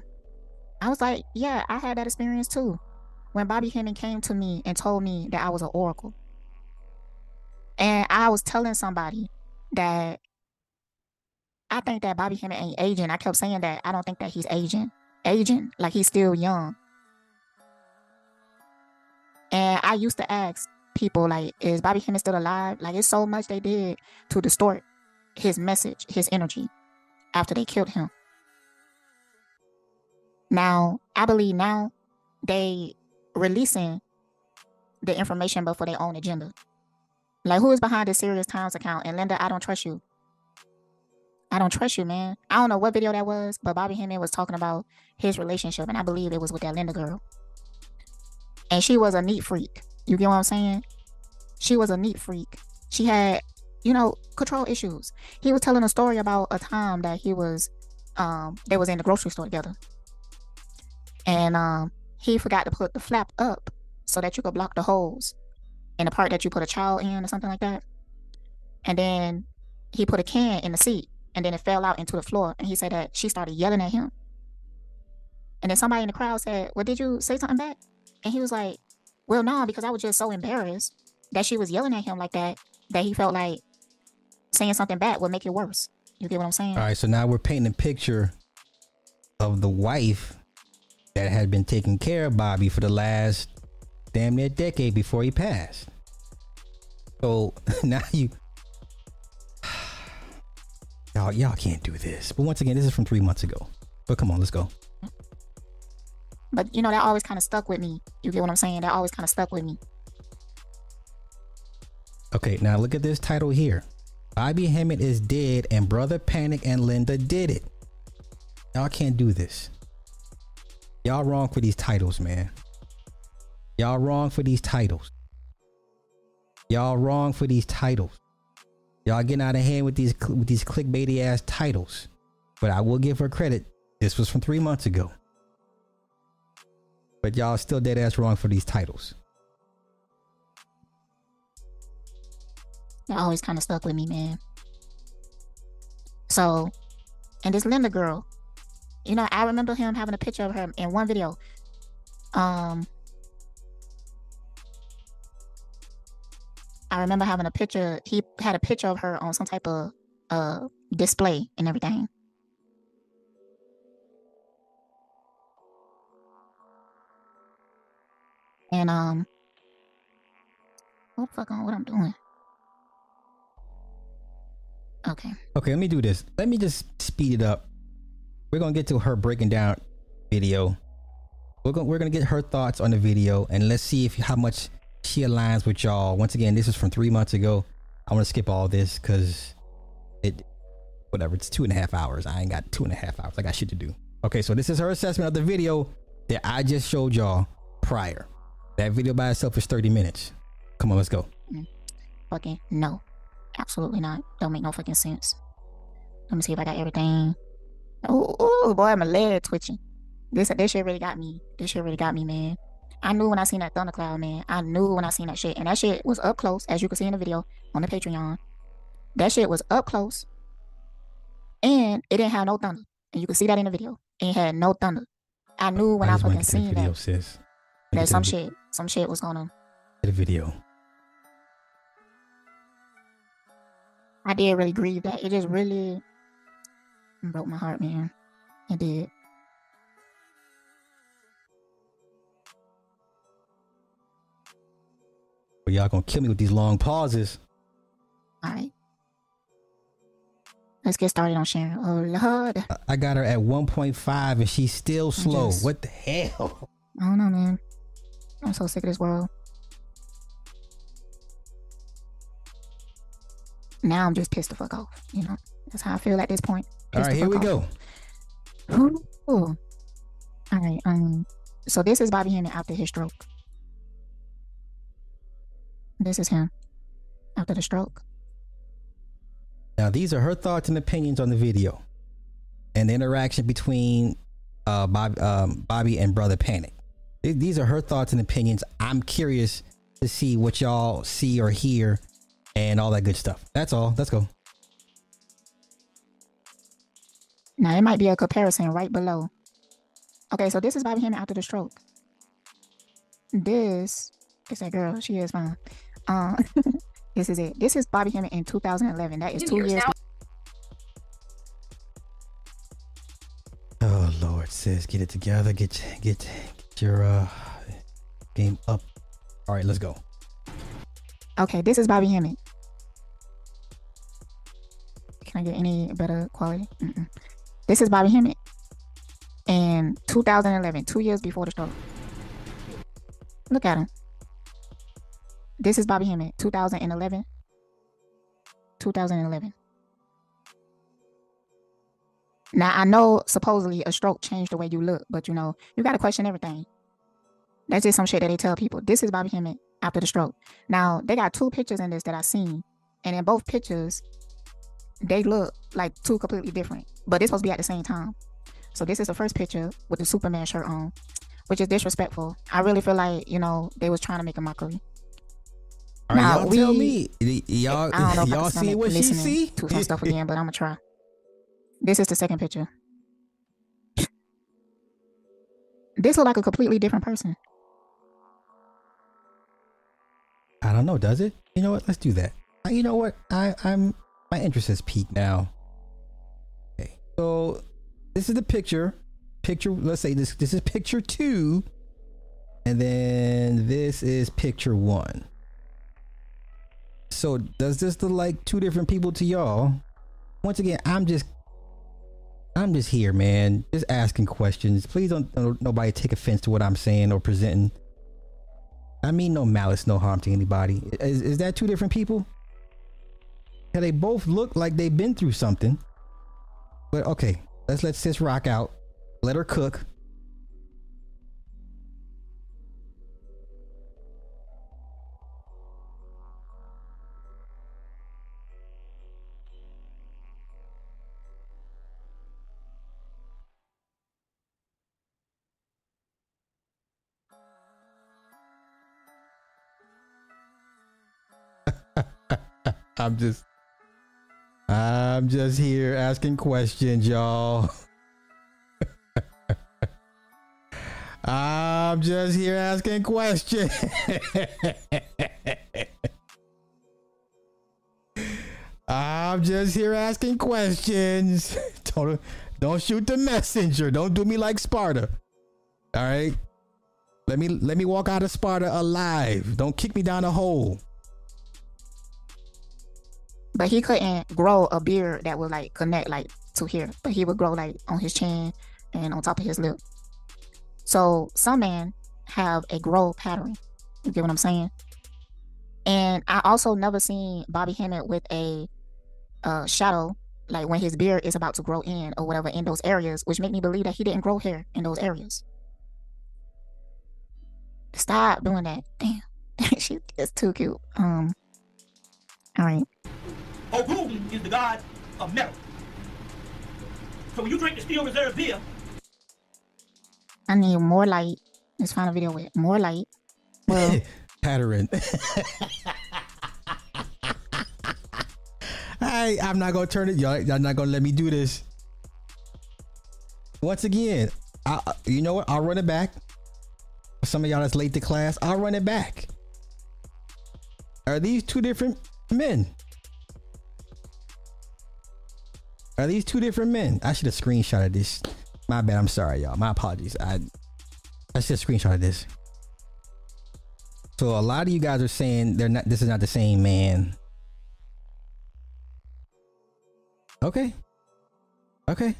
was like, yeah, I had that experience too. when Bobby Hemmitt came to me and told me that I was an oracle. And I was telling somebody that I think that Bobby Hemmitt ain't aging. I kept saying that I don't think that he's aging. Aging, like he's still young. And I used to ask people, like, is Bobby Hemmitt still alive? Like, it's so much they did to distort his message, his energy, after they killed him. Now, I believe now they releasing the information but for their own agenda. Like, who is behind this Serious Times account? And Linda, I don't trust you. I don't trust you, man. I don't know what video that was, but Bobby Hemmitt was talking about his relationship, and I believe it was with that Linda girl. And she was a neat freak. You get what I'm saying? She was a neat freak. She had, you know, control issues. He was telling a story about a time that he was, they was in the grocery store together. And he forgot to put the flap up so that you could block the holes in the part that you put a child in or something like that. And then he put a can in the seat, and then it fell out into the floor. And he said that she started yelling at him. And then somebody in the crowd said, well, did you say something back? And he was like, well, no, because I was just so embarrassed that she was yelling at him like that, that he felt like saying something bad would make it worse. You get what I'm saying? All right, so now we're painting a picture of the wife that had been taking care of Bobby for the last damn near decade before he passed. So now you... Y'all can't do this. But once again, this is from 3 months ago. But come on, let's go. But, you know, that always kind of stuck with me. You get what I'm saying? That always kind of stuck with me. Okay, now look at this title here. Bobby Hemmitt is dead and Brother Panic and Linda did it. Y'all can't do this. Y'all wrong for these titles, man. Y'all wrong for these titles. Y'all wrong for these titles. Y'all getting out of hand with these clickbaity ass titles. But I will give her credit. This was from 3 months ago. But y'all still dead ass wrong for these titles. That always kind of stuck with me, man. So, and this Linda girl, you know, I remember him having a picture of her in one video. I remember having a picture. He had a picture of her on some type of display and everything. And what the fuck on what I'm doing? Okay. Okay, let me do this. Let me just speed it up. We're gonna get to her breaking down video. We're gonna get her thoughts on the video, and let's see if how much she aligns with y'all. Once again, this is from 3 months ago. I want to skip all this because it, whatever. It's 2.5 hours. I ain't got 2.5 hours. I got shit to do. Okay, so this is her assessment of the video that I just showed y'all prior. That video by itself is 30 minutes. Come on, let's go. Fucking no. Absolutely not. Don't make no fucking sense. Let me see if I got everything. Oh, boy, my leg twitching. This shit really got me. This shit really got me, man. I knew when I seen that thundercloud, man. I knew when I seen that shit. And that shit was up close, as you can see in the video, on the Patreon. That shit was up close. And it didn't have no thunder. And you can see that in the video. It had no thunder. I knew when I fucking seen that. Sis. That some shit was gonna. The video. I did really grieve that. It just really broke my heart, man. It did. But y'all gonna kill me with these long pauses. All right. Let's get started on sharing. Oh Lord. I got her at 1.5 and she's still slow. Just, what the hell? I don't know, man. I'm so sick of this world. Now I'm just pissed the fuck off. You know, that's how I feel at this point. All right, here we go. Ooh. All right. So this is Bobby Hemmitt after his stroke. This is him after the stroke. Now these are her thoughts and opinions on the video, and the interaction between Bobby and Brother Panic. These are her thoughts and opinions. I'm curious to see what y'all see or hear and all that good stuff. That's all. Let's go. Now, it might be a comparison right below. Okay, so this is Bobby Hemmitt after the stroke. This is that girl. She is fine. This is it. This is Bobby Hemmitt in 2011. That is 2 years. Oh Lord, sis, get it together. Get your game up. All right, let's go. Okay, this is Bobby Hemmitt. Can I get any better quality? Mm-mm. This is Bobby Hemmitt in 2011, 2 years before the stroke. Look at him. This is Bobby Hemmitt, 2011. 2011. Now, I know supposedly a stroke changed the way you look, but you know, you got to question everything. That's just some shit that they tell people. This is Bobby Hemmitt after the stroke. Now, they got two pictures in this that I've seen. And in both pictures, they look like two completely different. But they're supposed to be at the same time. So this is the first picture with the Superman shirt on, which is disrespectful. I really feel like, you know, they was trying to make a mockery. All right, now, y'all tell me. Y'all see what she see? To some stuff again, but I'm going to try. This is the second picture. This look like a completely different person. I don't know, does it? You know what? Let's do that. You know what? My interest is peaked now. Okay. So this is the picture. Let's say this is picture two. And then this is picture one. So does this look like two different people to y'all? Once again, I'm just here, man. Just asking questions. Please don't nobody take offense to what I'm saying or presenting. I mean, no malice, no harm to anybody. Is that two different people? Yeah, they both look like they've been through something. But okay, let's let sis rock out. Let her cook. I'm just here asking questions, y'all. I'm just here asking questions. I'm just here asking questions. Don't shoot the messenger. Don't do me like Sparta. All right. Let me walk out of Sparta alive. Don't kick me down a hole. But he couldn't grow a beard that would like connect like to here, but he would grow like on his chin and on top of his lip. So some men have a grow pattern. You get what I'm saying? And I also never seen Bobby Hemmitt with a shadow, like when his beard is about to grow in or whatever in those areas, which make me believe that he didn't grow hair in those areas. Stop doing that. Damn. She is too cute. All right. Ogun is the god of metal. So when you drink the Steel Reserve beer, I need more light. Let's find a video with more light. Well, pattern. Hey, I'm not gonna turn it. Y'all not gonna let me do this. Once again, you know what? I'll run it back. For some of y'all that's late to class, I'll run it back. Are these two different men? Are these two different men? I should have screenshotted this. My bad. I'm sorry, y'all. My apologies. I should have screenshotted this. So a lot of you guys are saying they're not. This is not the same man. Okay. Okay.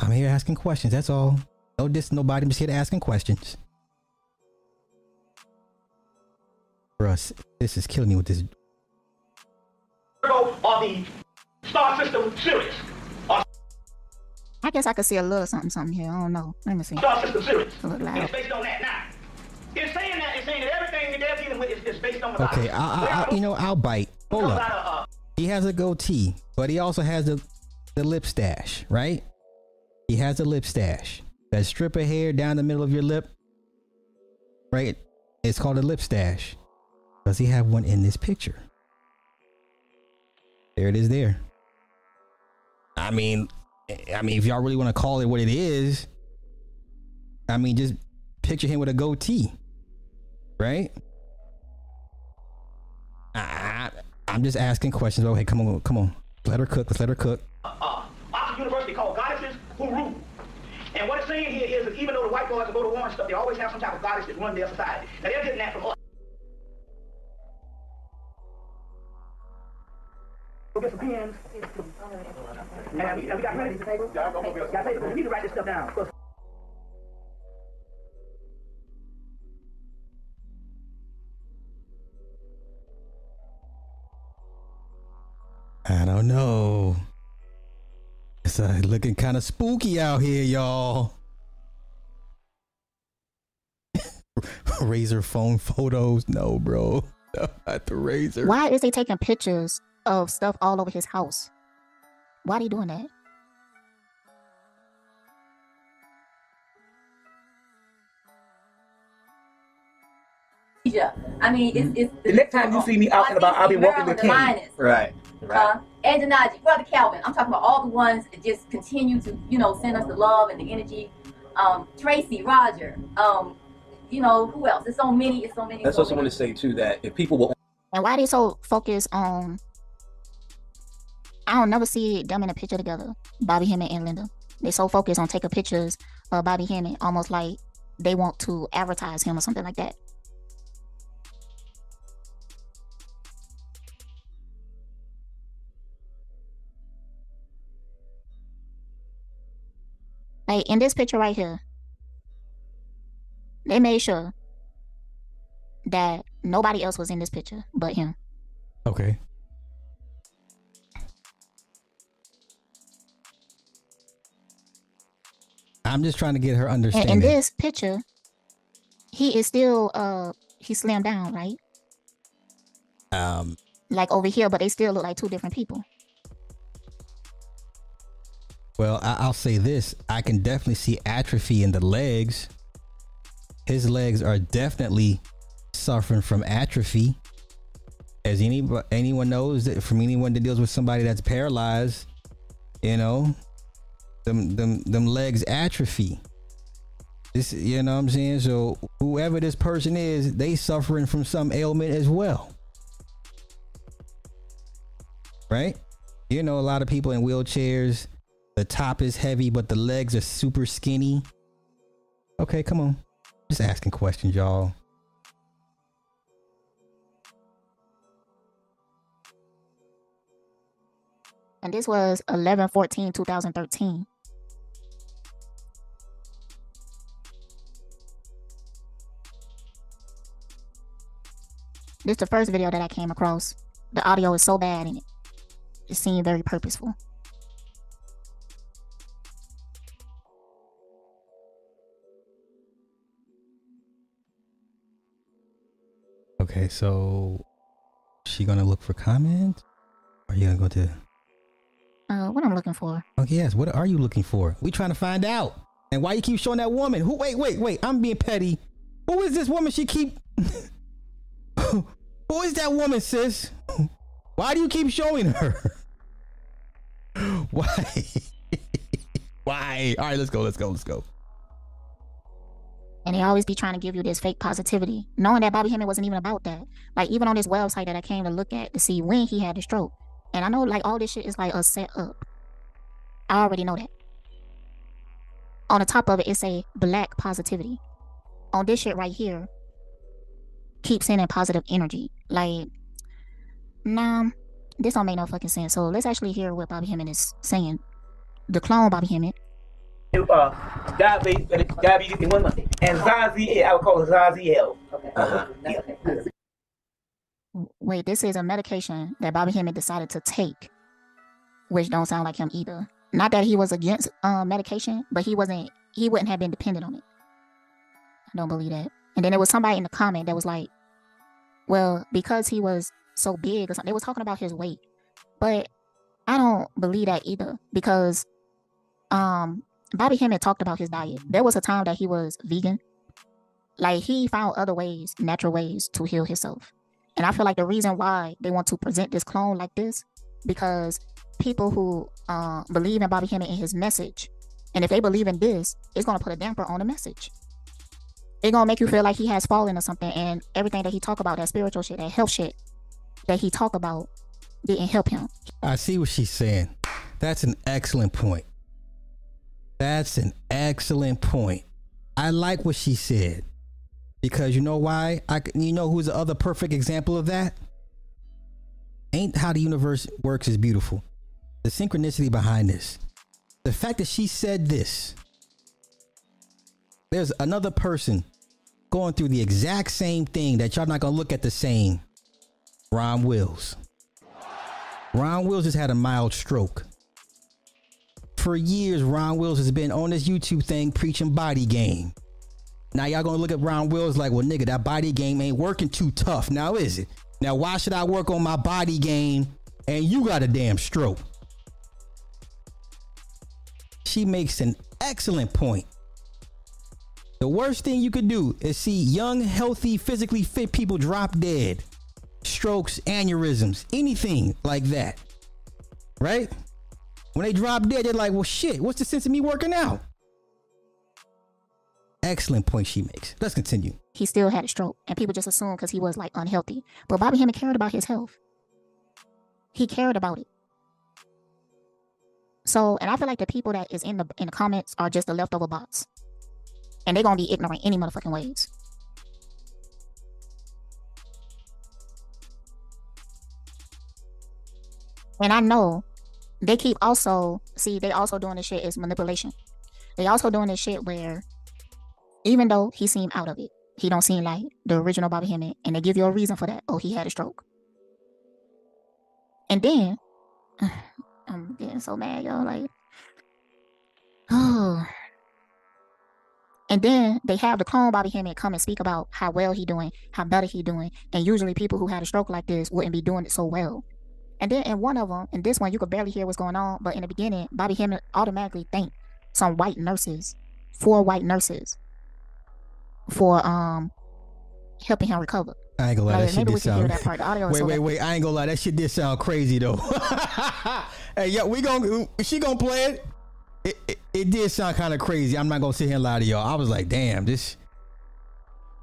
I'm here asking questions. That's all. No diss nobody. I'm just here asking questions. Bruh, this is killing me with this. Are the star system serious? I guess I could see a little something here. I don't know. Let me see. Star system series. It's based on that now. It's saying that everything that they're dealing with is based on the body. Okay, I'll bite. Hold up. He has a goatee, but he also has the lip stash, right? He has a lip stash. That strip of hair down the middle of your lip, right? It's called a lip stash. Does he have one in this picture? There it is there. I mean, if y'all really want to call it what it is, I mean, just picture him with a goatee. right? I'm just asking questions. Oh, hey, come on, come on. Let her cook. Let's let her cook. Oxford University called goddesses who rule. And what it's saying here is that even though the white boys go to war and stuff, they always have some type of goddess that run their society. Now, they're getting that from us. We'll get some pens. And we got ready to table. We need to write this stuff down. I don't know. It's looking kind of spooky out here, y'all. Razor phone photos. No, bro. Not the razor. Why is they taking pictures of stuff all over his house? Why are they doing that? Yeah, I mean, the next time you see me out and about, I'll be walking with King. Right. Ed Denaji, Brother Calvin, I'm talking about all the ones that just continue to, you know, send us the love and the energy. Tracy, Roger, you know, who else? There's so many, it's so many. That's also want to say, too, that if people will... And why they so focused on... I don't never see them in a picture together, Bobby Hemmitt and Linda. They so focused on taking pictures of Bobby Hemmitt, almost like they want to advertise him or something like that. Like in this picture right here, they made sure that nobody else was in this picture but him. Okay. I'm just trying to get her understanding. In this picture, he is still he slammed down, right? Like over here, but they still look like two different people. Well, I'll say this. I can definitely see atrophy in the legs. His legs are definitely suffering from atrophy. As anyone knows, that from anyone that deals with somebody that's paralyzed, you know, them legs atrophy. This, you know what I'm saying? So whoever this person is, they suffering from some ailment as well. Right? You know, a lot of people in wheelchairs, the top is heavy, but the legs are super skinny. Okay, come on. Just asking questions, y'all. And this was 11/14/2013. This is the first video that I came across. The audio is so bad in it. It seemed very purposeful. Okay, so she gonna look for comment? Or are you gonna go to what I'm looking for? Oh yes, what are you looking for? We trying to find out. And why you keep showing that woman? Who wait, I'm being petty. Who is this woman she keep Who is that woman, sis? Why do you keep showing her? Why? Why? Alright, let's go. And they always be trying to give you this fake positivity, knowing that Bobby Hemmitt wasn't even about that. Like, even on this website that I came to look at to see when he had the stroke. And I know, like, all this shit is, like, a setup. I already know that. On the top of it, it's a black positivity. On this shit right here, keep sending positive energy. Like, nah, this don't make no fucking sense. So let's actually hear what Bobby Hemmitt is saying. The clone Bobby Hemmitt. Diabetes in 1 month. And Zazie, I would call it Zaziel. Okay. Yeah. Okay. Wait, this is a medication that Bobby Hemmitt decided to take, which don't sound like him either. Not that he was against medication, but he wouldn't have been dependent on it. I don't believe that. And then there was somebody in the comment that was like, well, because he was so big or something, they was talking about his weight. But I don't believe that either, because Bobby Hemmitt talked about his diet. There was a time that he was vegan. Like, he found other ways, natural ways to heal himself. And I feel like the reason why they want to present this clone like this, because people who believe in Bobby Hemmitt and his message, and if they believe in this, it's going to put a damper on the message. It gonna make you feel like he has fallen or something, and everything that he talk about, that spiritual shit, that health shit that he talk about, didn't help him. I see what she's saying. That's an excellent point. That's an excellent point. I like what she said, because you know why? You know who's the other perfect example of that? Ain't How the Universe Works is beautiful. The synchronicity behind this. The fact that she said this. There's another person going through the exact same thing that y'all not gonna look at the same. Ron Wills. Ron Wills just had a mild stroke. For years, Ron Wills has been on this YouTube thing preaching body game. Now y'all gonna look at Ron Wills like, well, nigga, that body game ain't working too tough. Now is it? Now why should I work on my body game and you got a damn stroke? She makes an excellent point. The worst thing you could do is see young, healthy, physically fit people drop dead. Strokes, aneurysms, anything like that. Right? When they drop dead, they're like, well, shit, what's the sense of me working out? Excellent point she makes. Let's continue. He still had a stroke, and people just assumed because he was, like, unhealthy. But Bobby Hemmitt cared about his health. He cared about it. So, and I feel like the people that is in the comments are just the leftover bots. And they're going to be ignorant any motherfucking ways. And I know they keep also, see, they also doing this shit is manipulation. They also doing this shit where even though he seemed out of it, he don't seem like the original Bobby Hemmitt. And they give you a reason for that. Oh, he had a stroke. And then, I'm getting so mad, y'all, like, oh. And then they have the clone Bobby Hemmitt come and speak about how well he doing, how better he doing. And usually people who had a stroke like this wouldn't be doing it so well. And then in one of them, in this one, you could barely hear what's going on. But in the beginning, Bobby Hemmitt automatically thanked some white nurses, 4 white nurses, for helping him recover. I ain't gonna lie, like, that shit did sound... Wait, I ain't gonna lie, that shit did sound crazy, though. Hey, yo, she gonna play it? It did sound kind of crazy. I'm not gonna sit here and lie to y'all. I was like, damn, this...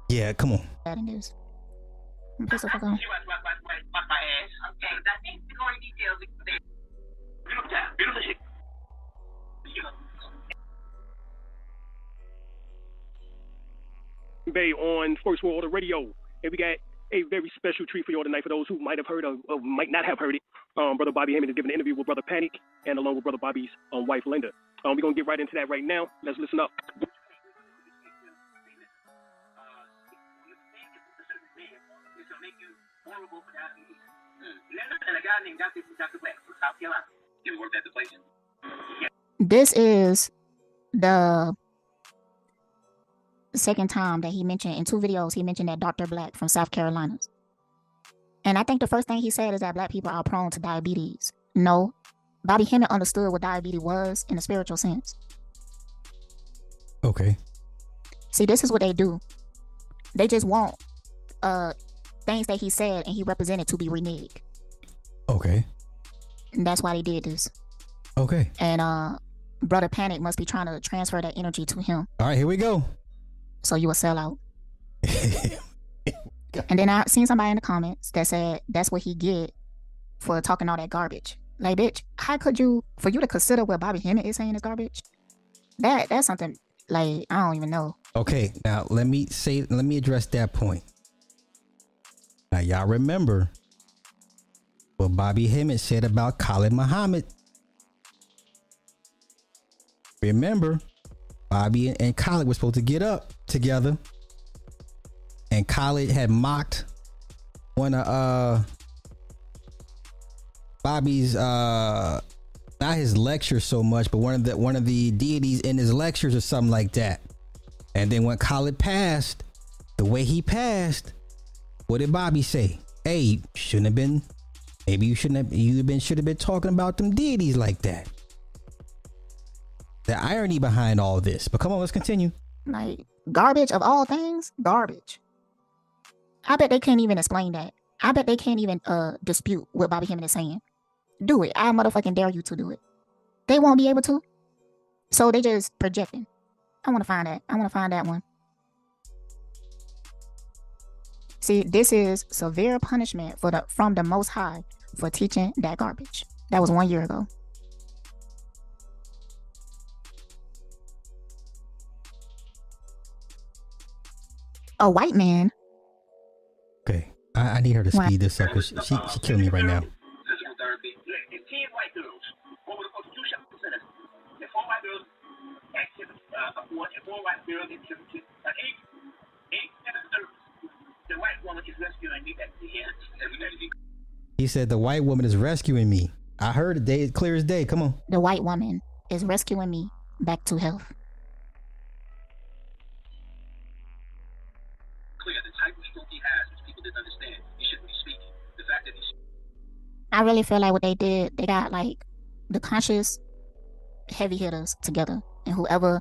Yeah, come on. Bad news. I'm pissed off on. On First World Order Radio, and we got a very special treat for y'all tonight. For those who might have heard or might not have heard it, Brother Bobby Hemmitt is giving an interview with Brother Panic and along with Brother Bobby's wife Linda. We're gonna get right into that right now. Let's listen up. This is the second time that he mentioned, in 2 videos, he mentioned that Dr. Black from South Carolina. And I think the first thing he said is that black people are prone to diabetes. No, Bobby Hemmitt understood what diabetes was in a spiritual sense. Okay. See, this is what they do. They just want things that he said and he represented to be reneged. Okay. And that's why they did this. Okay. And Brother Panic must be trying to transfer that energy to him. All right, here we go. So you a sellout. And then I seen somebody in the comments that said that's what he get for talking all that garbage. Like, bitch, how could you, for you to consider what Bobby Hemmitt is saying is garbage? That's something, like, I don't even know. Okay, now let me address that point. Now y'all remember what Bobby Hemmitt said about Khalid Muhammad. Remember, Bobby and Khalid were supposed to get up together, and Khalid had mocked one of Bobby's not his lecture so much, but one of the deities in his lectures or something like that. And then when Khalid passed, the way he passed, what did Bobby say? Hey, you shouldn't have been. Maybe you shouldn't have. You should have been talking about them deities like that. The irony behind all this. But come on, let's continue. Like, garbage of all things? Garbage. I bet they can't even explain that. I bet they can't even dispute what Bobby Hemmitt is saying. Do it. I motherfucking dare you to do it. They won't be able to. So they just projecting. I want to find that. I want to find that one. See, this is severe punishment from the Most High for teaching that garbage. That was 1 year ago. A white man. Okay, I need her to speed this up because she killing me right now. Physical therapy. 10 white girls over the prostitution center. The 4 white girls active abort, and 4 white girls intimidate. 8 the white woman is rescuing me. He said the white woman is rescuing me. I heard it day clear as day. Come on. The white woman is rescuing me back to health. I really feel like what they did, they got like the conscious heavy hitters together, and whoever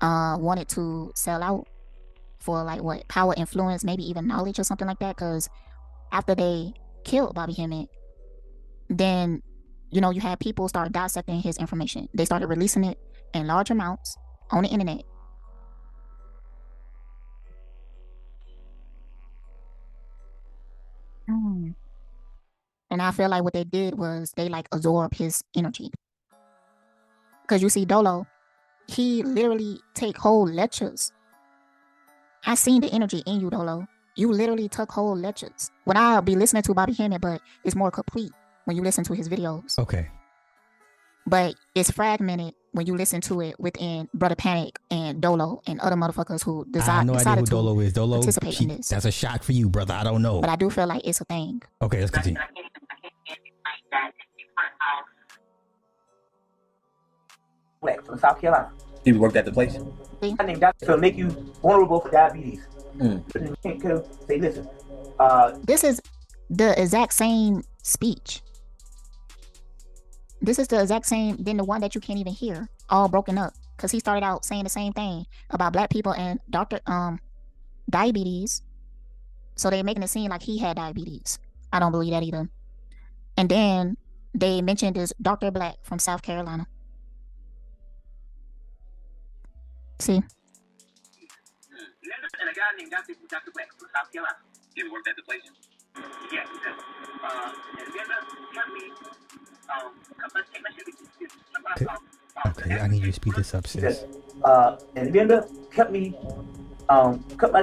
wanted to sell out for like what, power, influence, maybe even knowledge or something like that. Because after they killed Bobby Hemmitt, then you know you had people start dissecting his information. They started releasing it in large amounts on the internet. And I feel like what they did was they like absorb his energy. Because you see Dolo, he literally take whole lectures. I seen the energy in you, Dolo. You literally took whole lectures. When I'll be listening to Bobby Hemmitt, but it's more complete when you listen to his videos. Okay. But it's fragmented when you listen to it within Brother Panic and Dolo and other motherfuckers who decided to Dolo is. Dolo, participate in this. That's a shock for you, brother. I don't know. But I do feel like it's a thing. Okay, let's continue. From South Carolina. He worked at the place. I think that's going to make you vulnerable for diabetes. Say, listen. This is the exact same speech. This is the exact same, then the one that you can't even hear, all broken up. Because he started out saying the same thing about black people and diabetes. So they're making it seem like he had diabetes. I don't believe that either. And then they mentioned this Dr. Black from South Carolina. See? Linda and a guy named Dr. Black from South Carolina. He worked at the place. Yes, and Linda helped me. Okay, I need you to speed this up, sis. And Linda helped me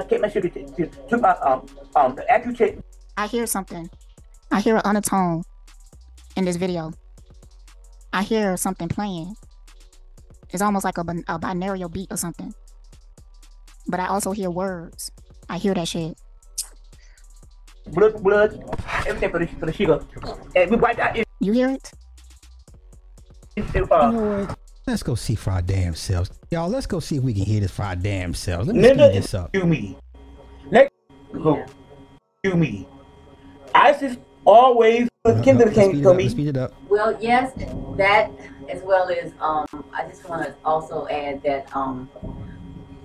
take my sugar to my the accurate. I hear something. I hear an undertone in this video. I hear something playing. It's almost like a binaural beat or something. But I also hear words. I hear that shit. Blood, everything for the sugar. And we wiped out. You hear it? Let's go see for our damn selves. Y'all, let's go see if we can hear this for our damn selves. Let me speed this up. Do me. Let go. Do me. ISIS always kindred came to me. Speed it up. Well, yes, that as well as I just want to also add that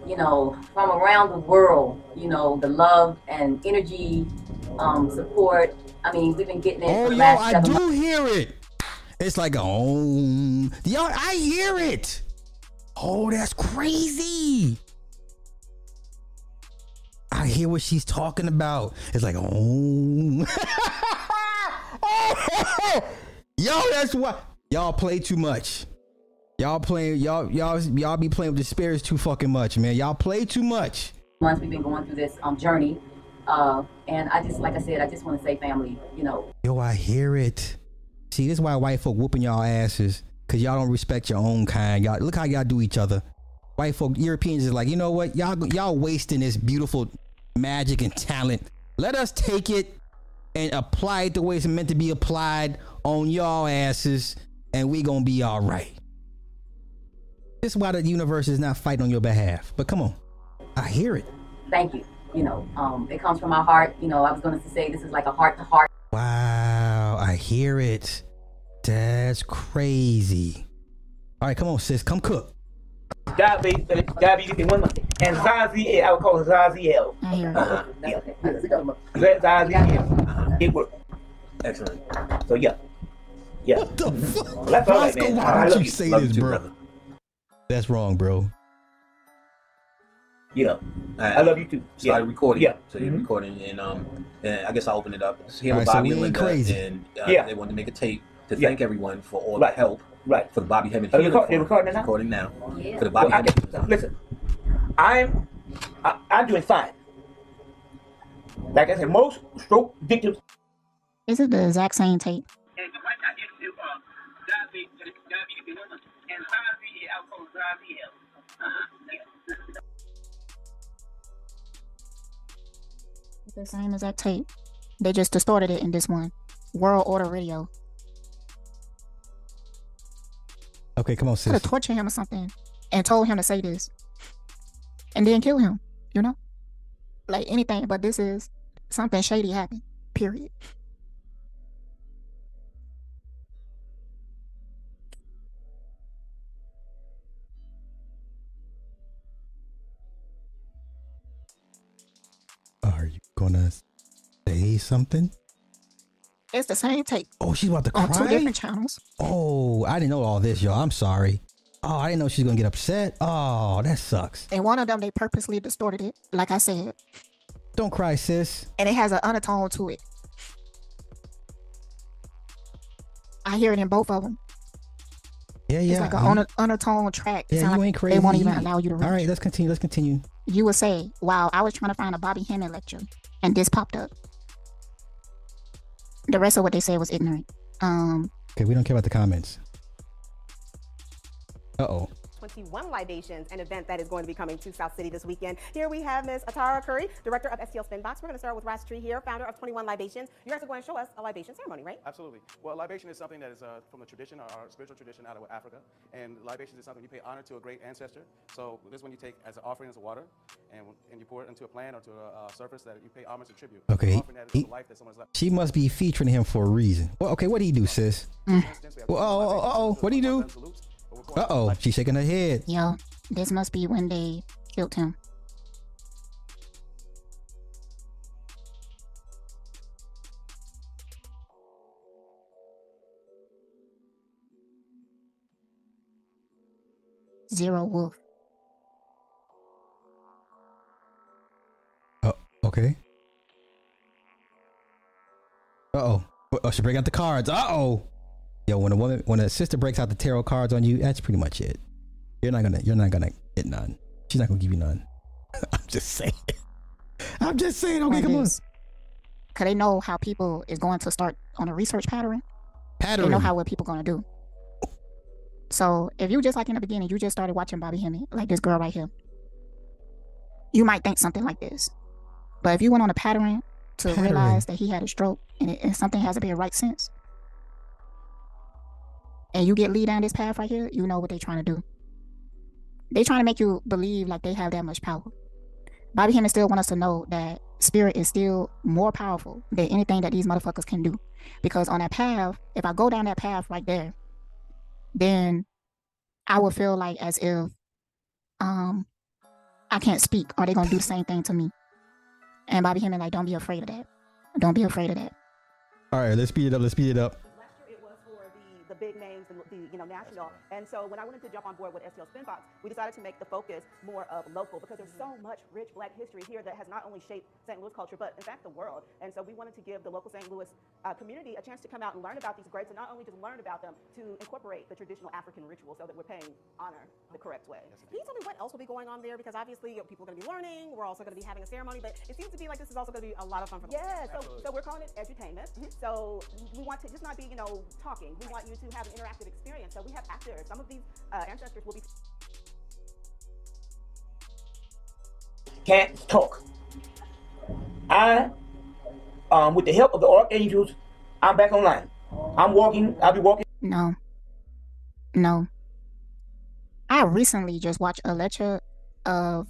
you know, from around the world, you know, the love and energy, support. I mean, we've been getting it. Oh, yo, I do hear it. It's like, oh, yo, I hear it. Oh, that's crazy. I hear what she's talking about. It's like, oh, oh, yo, that's what y'all play too much. Y'all playing, y'all be playing with the spirits too fucking much, man. Y'all play too much. Once we've been going through this journey, and I just, like I said, I just want to say, family, you know. Yo, I hear it. See, this is why white folk whooping y'all asses, cause y'all don't respect your own kind. Y'all look how y'all do each other. White folk, Europeans is like, you know what? Y'all wasting this beautiful magic and talent. Let us take it and apply it the way it's meant to be applied on y'all asses, and we gonna be all right. This is why the universe is not fighting on your behalf. But come on, I hear it. Thank you. You know, it comes from my heart. You know, I was going to say this is like a heart to heart. Wow, I hear it. That's crazy. All right, come on, sis, come cook. Diabetes in 1 month. And Zaziel, I would call it Zaziel. Zaziel. It worked. Excellent. So yeah, yeah. What the fuck? That's all right, man. Why don't you say this, bro? That's wrong, bro. Yeah. I love you too. Started recording. Yeah. So you're recording, and I guess I opened it up. It's him and Bobby and Linda, and they wanted to make a tape to thank everyone for all the help. Right. For the Bobby Hemmitt. Are you recording now? Recording now. Yeah. For the Bobby Hemmitt. Listen, I'm doing fine. Like I said, most stroke victims. Is it the exact same tape? The same exact tape. They just distorted it in this one. World Order Radio. Okay, come on, sis. Could have tortured him or something and told him to say this and then kill him, you know? Like anything, but this is something shady happened, period. Are you gonna say something? It's the same tape. Oh, she's about to cry? On two different channels. Oh, I didn't know all this, y'all. I'm sorry. Oh, I didn't know she's gonna get upset. Oh, that sucks. And one of them, they purposely distorted it, like I said. Don't cry, sis. And it has an undertone to it. I hear it in both of them. Yeah, yeah. It's like an undertone track. Yeah, you ain't crazy. They won't even allow you to reach. All right, let's continue. Let's continue. You would say, wow, I was trying to find a Bobby Hemmitt lecture, and this popped up. The rest of what they said was ignorant. Okay, we don't care about the comments. Uh-oh. 21 Libations, an event that is going to be coming to South City this weekend. Here we have Ms. Atara Curry, director of STL Spinbox. We're going to start with Raj Tree here, founder of 21 Libations. You guys are going to show us a libation ceremony, right? Absolutely. Well, libation is something that is from a tradition, our spiritual tradition out of Africa. And libations is something you pay honor to a great ancestor. So this one you take as an offering as water, and you pour it into a plant or to a surface that you pay homage and tribute. Okay. She must be featuring him for a reason. Well, okay, what do you do, sis? What do you do? Uh-oh, she's shaking her head. Yo, this must be when they killed him. Zero Wolf. Oh, okay. Uh-oh. Oh, she break out the cards. Uh-oh. Yo, when a sister breaks out the tarot cards on you, that's pretty much it. You're not gonna get none. She's not gonna give you none. I'm just saying. I'm just saying. Okay, come on. Cause they know how people is going to start on a research pattern. They know how what people gonna do. So if you just like in the beginning, you just started watching Bobby Hemmitt, like this girl right here. You might think something like this, but if you went on a pattern to realize that he had a stroke and something hasn't been right since. And you get lead down this path right here, you know what they're trying to do. They're trying to make you believe like they have that much power. Bobby Hemmitt still want us to know that spirit is still more powerful than anything that these motherfuckers can do. Because on that path, if I go down that path right there, then I would feel like as if I can't speak. Or they're going to do the same thing to me. And Bobby Hemmitt like, don't be afraid of that. Don't be afraid of that. All right, let's speed it up. Let's speed it up. Big names, national. And so when I wanted to jump on board with STL Spinbox, we decided to make the focus more of local because there's so much rich black history here that has not only shaped St. Louis culture, but in fact the world. And so we wanted to give the local St. Louis community a chance to come out and learn about these greats, and not only just learn about them, to incorporate the traditional African ritual so that we're paying honor the correct way. Yes, can you tell me what else will be going on there? Because obviously people are going to be learning. We're also going to be having a ceremony, but it seems to be like this is also going to be a lot of fun for the so we're calling it edutainment. So we want to just not be, talking. We want you to have an interactive experience. So we have actors. Some of these ancestors will be can't talk. I, with the help of the archangels, I'm back online. I'm walking. I'll be walking. No. No. I recently just watched a lecture of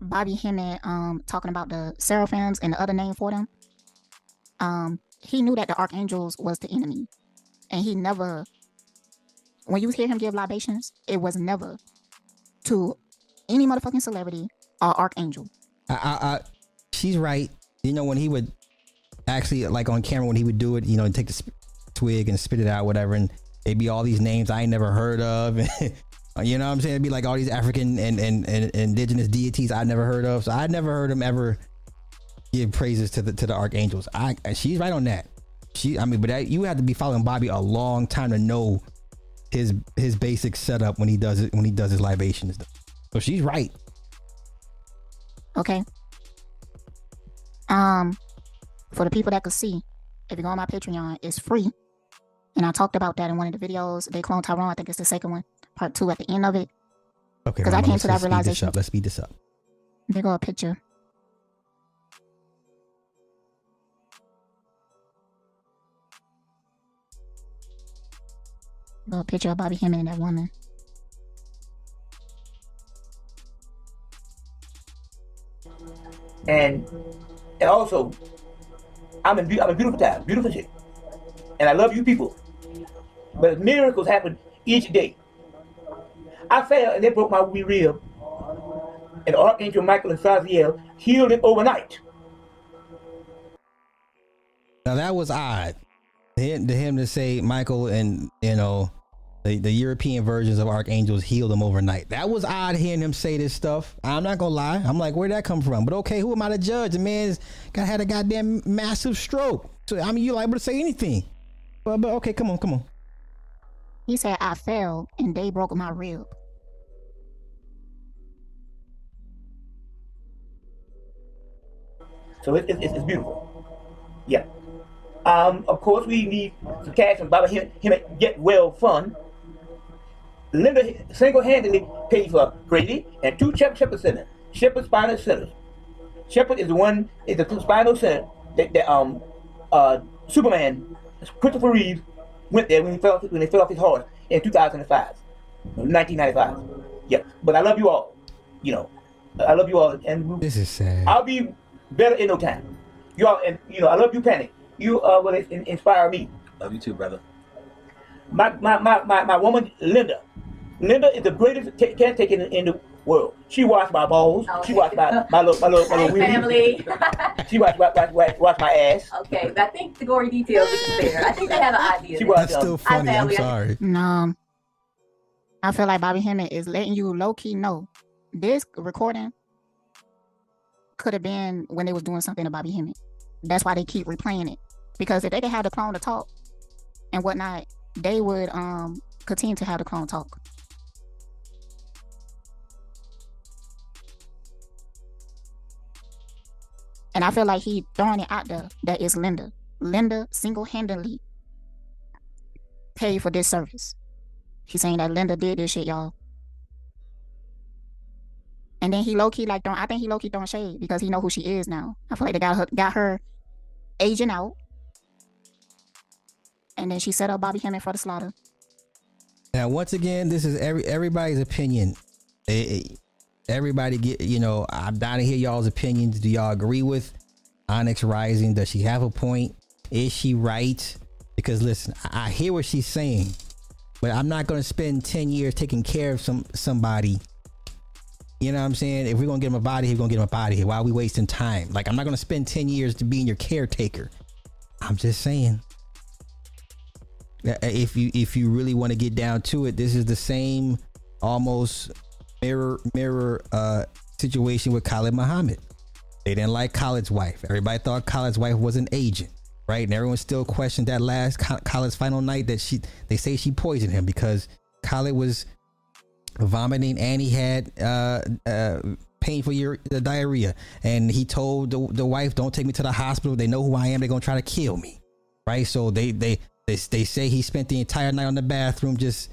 Bobby Hemmitt talking about the seraphims and the other name for them. He knew that the archangels was the enemy. And he never, when you hear him give libations, it was never to any motherfucking celebrity or archangel. She's right. When he would actually, like on camera, when he would do it, and take the twig and spit it out, whatever, and it'd be all these names I ain't never heard of. You know what I'm saying? It'd be like all these African and indigenous deities I never heard of. So I never heard them ever give praises to the archangels. She's right on that. You have to be following Bobby a long time to know his basic setup when he does it, when he does his libations. So she's right. Okay. For the people that could see, if you go on my Patreon, it's free. And I talked about that in one of the videos. They clone Tyrone. I think it's the second one, part 2 at the end of it. Okay. Because I came to that realization. Let's speed this up. There go a picture. There go a picture of Bobby Hemmitt and that woman. And also, I'm a beautiful child, beautiful chick. And I love you people. But miracles happen each day. I fell and they broke my wee rib. And Archangel Michael and Saziel healed it overnight. Now that was odd. To him to say Michael and, you know, the European versions of archangels healed them overnight. That was odd hearing him say this stuff. I'm not gonna lie. I'm like, where'd that come from? But okay, who am I to judge? The man's had a goddamn massive stroke. So I mean, you're liable to say anything. But okay, come on. He said I fell and they broke my rib. So it's beautiful. Yeah. Of course we need some cash and Bobby Hemmitt Get Well Fund. Linda single-handedly paid for Grady and 2 Shepherd Centers, Shepherd Spinal Centers. Shepherd is the one, is the spinal center that Superman, Christopher Reeve, went there when he fell off his horse in 1995. Yeah, but I love you all. You know, I love you all. And this is sad. I'll be better in no time. You all, and you know, I love you, Panic. You will inspire me. Love you too, brother. My woman, Linda. Linda is the greatest caretaker in the world. She washed my balls. Okay. She washed my little family. She washed my ass. Okay, but I think the gory details is there. I think they have an idea. That's still funny. I'm sorry. No, I feel like Bobby Hemmitt is letting you low key know this recording could have been when they was doing something to Bobby Hemmitt. That's why they keep replaying it, because if they could have the clone to talk and whatnot, they would continue to have the clone talk. And I feel like he throwing it out there that it's Linda. Linda single-handedly paid for this service. He's saying that Linda did this shit, y'all. And then he low-key like throwing, I think he low-key throwing shade because he know who she is now. I feel like they got her aging out. And then she set up Bobby Hemmitt for the slaughter. Now, once again, this is everybody's opinion. Everybody get, you know, I'm down to hear y'all's opinions. Do y'all agree with Onyx Rising? Does she have a point? Is she right? Because listen, I hear what she's saying, but I'm not going to spend 10 years taking care of somebody. You know what I'm saying? If we're going to get him a body, we're going to get him a body. Why are we wasting time? Like, I'm not going to spend 10 years to being your caretaker. I'm just saying. If you really want to get down to it, this is the same almost mirror situation with Khalid Muhammad. They didn't like Khalid's wife. Everybody thought Khalid's wife was an agent, right? And everyone still questioned that last Khalid's final night that they say she poisoned him because Khalid was vomiting and he had painful diarrhea, and he told the wife, "Don't take me to the hospital. They know who I am. They're gonna try to kill me," right? So they say he spent the entire night on the bathroom just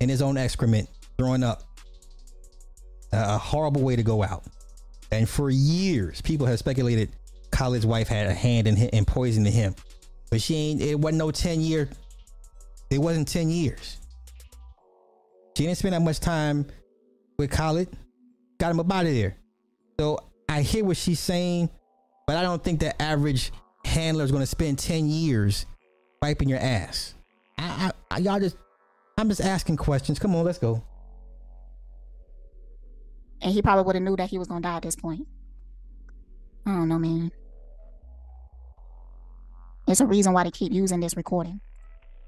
in his own excrement, throwing up. A horrible way to go out. And for years, people have speculated Khalid's wife had a hand in poisoning him, but she ain't. It wasn't no 10 year. It wasn't 10 years. She didn't spend that much time with Khalid. Got him up out of there. So I hear what she's saying, but I don't think the average handler is going to spend 10 years wiping your ass. I'm just asking questions. Come on, let's go. And he probably would have knew that he was going to die at this point. I don't know, man. There's a reason why they keep using this recording.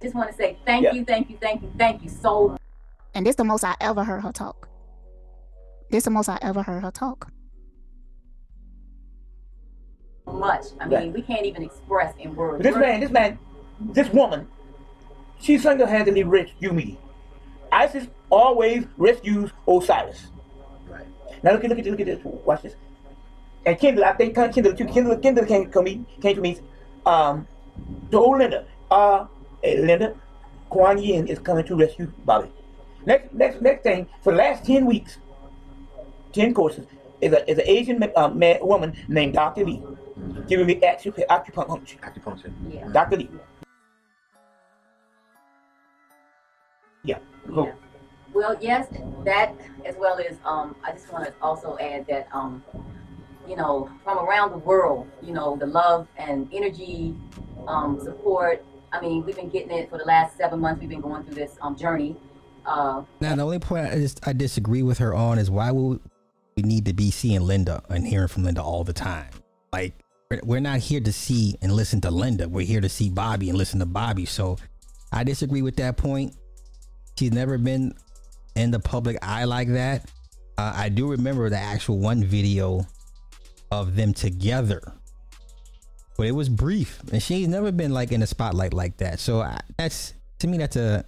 Just want to say thank you, thank you, thank you, thank you so much. And this the most I ever heard her talk. This the most I ever heard her talk. Much. I mean, we can't even express in words. This woman, she single-handedly rescued me. ISIS always rescues Osiris. Right. Now look at this. Watch this. And Kendall, I think Kendall came to me. The old Linda. Linda, Quan Yin is coming to rescue Bobby. Next thing, for the last 10 weeks, 10 courses, is an Asian woman named Dr. Lee, giving me acupuncture. Yeah. Dr. Lee. Yeah. Yeah. Well, yes, that, as well as I just want to also add that you know, from around the world, you know, the love and energy, support. I mean, we've been getting it for the last 7 months. We've been going through this journey. Now, the only point I disagree with her on is why would we need to be seeing Linda and hearing from Linda all the time? Like, we're not here to see and listen to Linda. We're here to see Bobby and listen to Bobby. So I disagree with that point. She's never been in the public eye like that. I do remember the actual one video of them together, but it was brief, and she's never been like in the spotlight like that. So that's, to me, that's a,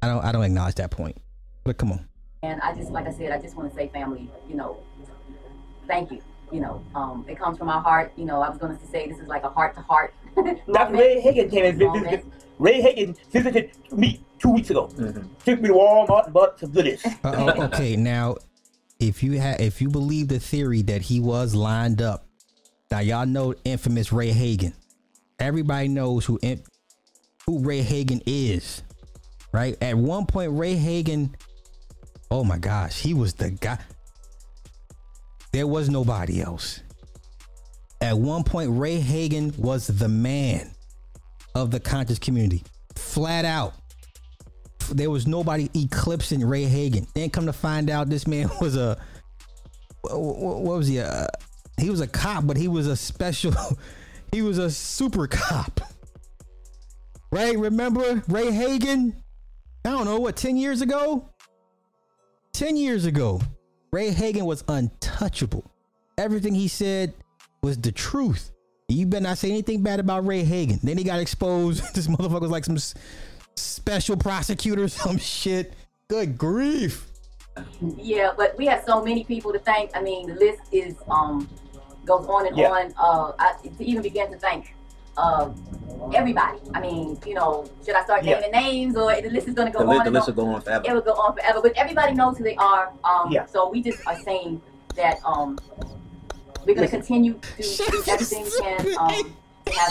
I don't acknowledge that point, but come on. And I just, like I said, I just want to say, family, you know, thank you. You know, it comes from our heart. You know, I was going to say this is like a heart to heart. Dr. Ray Hagen came and visited. Ray Hagen visited me 2 weeks ago. Mm-hmm. Took me to Walmart, but to do this. Okay, now. If you believe the theory that he was lined up, now y'all know infamous Ray Hagen. Everybody knows who Ray Hagen is, right? At one point, Ray Hagen, oh my gosh, he was the guy. There was nobody else. At one point, Ray Hagen was the man of the conscious community, flat out. There was nobody eclipsing Ray Hagen. Then come to find out, this man was a, what was he? He was a cop, but he was a special. He was a super cop. Right? Remember Ray Hagen? I don't know what, 10 years ago? 10 years ago, Ray Hagen was untouchable. Everything he said was the truth. You better not say anything bad about Ray Hagen. Then he got exposed. This motherfucker was like some special prosecutor, some shit. Good grief. Yeah, but we have so many people to thank. I mean, the list is goes on and on. To even begin to thank everybody. I mean, you know, should I start naming names, or the list is going to go on? The list will go on forever. It will go on forever, but everybody knows who they are. So we just are saying that we're going to continue to do everything we can. Have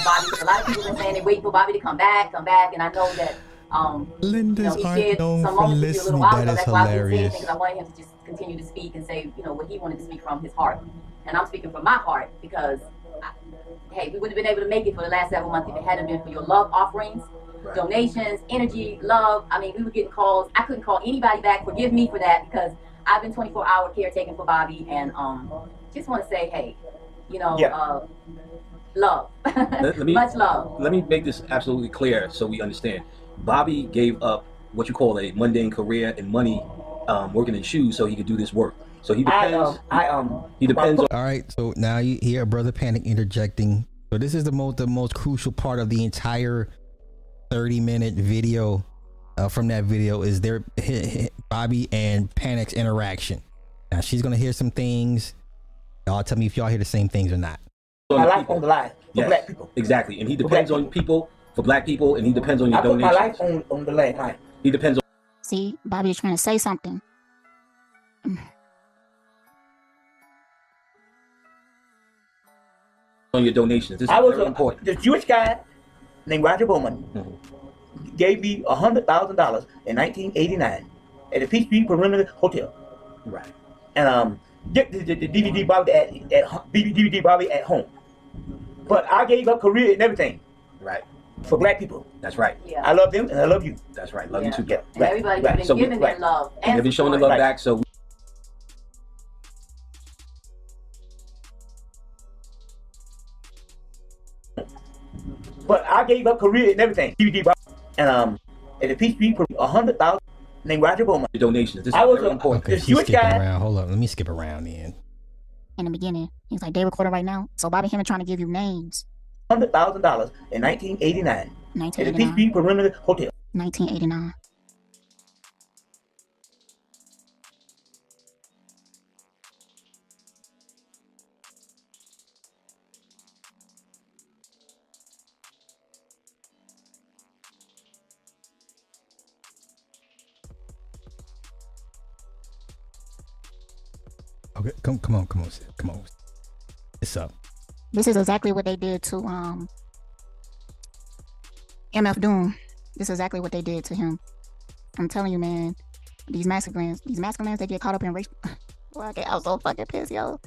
Bobby. A lot of people been saying they wait for Bobby to come back, and I know that. Linda's aren't known for listening. That is hilarious. Because I wanted him to just continue to speak and say, you know, what he wanted to speak from his heart, and I'm speaking from my heart because, hey, we wouldn't have been able to make it for the last 7 months if it hadn't been for your love offerings, donations, energy, love. I mean, we were getting calls. I couldn't call anybody back. Forgive me for that because I've been 24-hour caretaking for Bobby, and just want to say, hey, you know, love. Much love. Let me make this absolutely clear so we understand. Bobby gave up what you call a mundane career and money, working in shoes, so he could do this work. So he depends. He depends. All right. So now you hear Brother Panic interjecting. So this is the most crucial part of the entire 30-minute video. From that video is their Bobby and Panic's interaction. Now she's gonna hear some things. Y'all tell me if y'all hear the same things or not. My life on the line for black people. Exactly, and he depends on people. For black people, and he depends on your donations. I put my life on the line. Right? He depends on. See, Bobby is trying to say something. On your donations, this is very important. The Jewish guy named Roger Bowman gave me $100,000 in 1989 at the Peachtree Perimeter Hotel. Right. And the DVD Bobby at home, but I gave up career and everything. Right. For black people. That's right. Yeah. I love them and I love you. That's right. Love you too. Yeah. And everybody's been giving their love. And they've been showing their love back. So but I gave up career and everything. DVD and at the Peachtree for $100,000 named Roger Bowman. The donations. This I was important. Okay, huge guy. Around. Hold up. Let me skip around then. In the beginning, he's like, they recording right now. So Bobby Hemmitt trying to give you names. $100,000 in 1989. 1989. At the Peachtree Perimeter Hotel. 1989. Okay, come on, it's up. This is exactly what they did to MF Doom. This is exactly what they did to him. I'm telling you, man. These masculines, they get caught up in race. Boy, I was so fucking pissed, yo.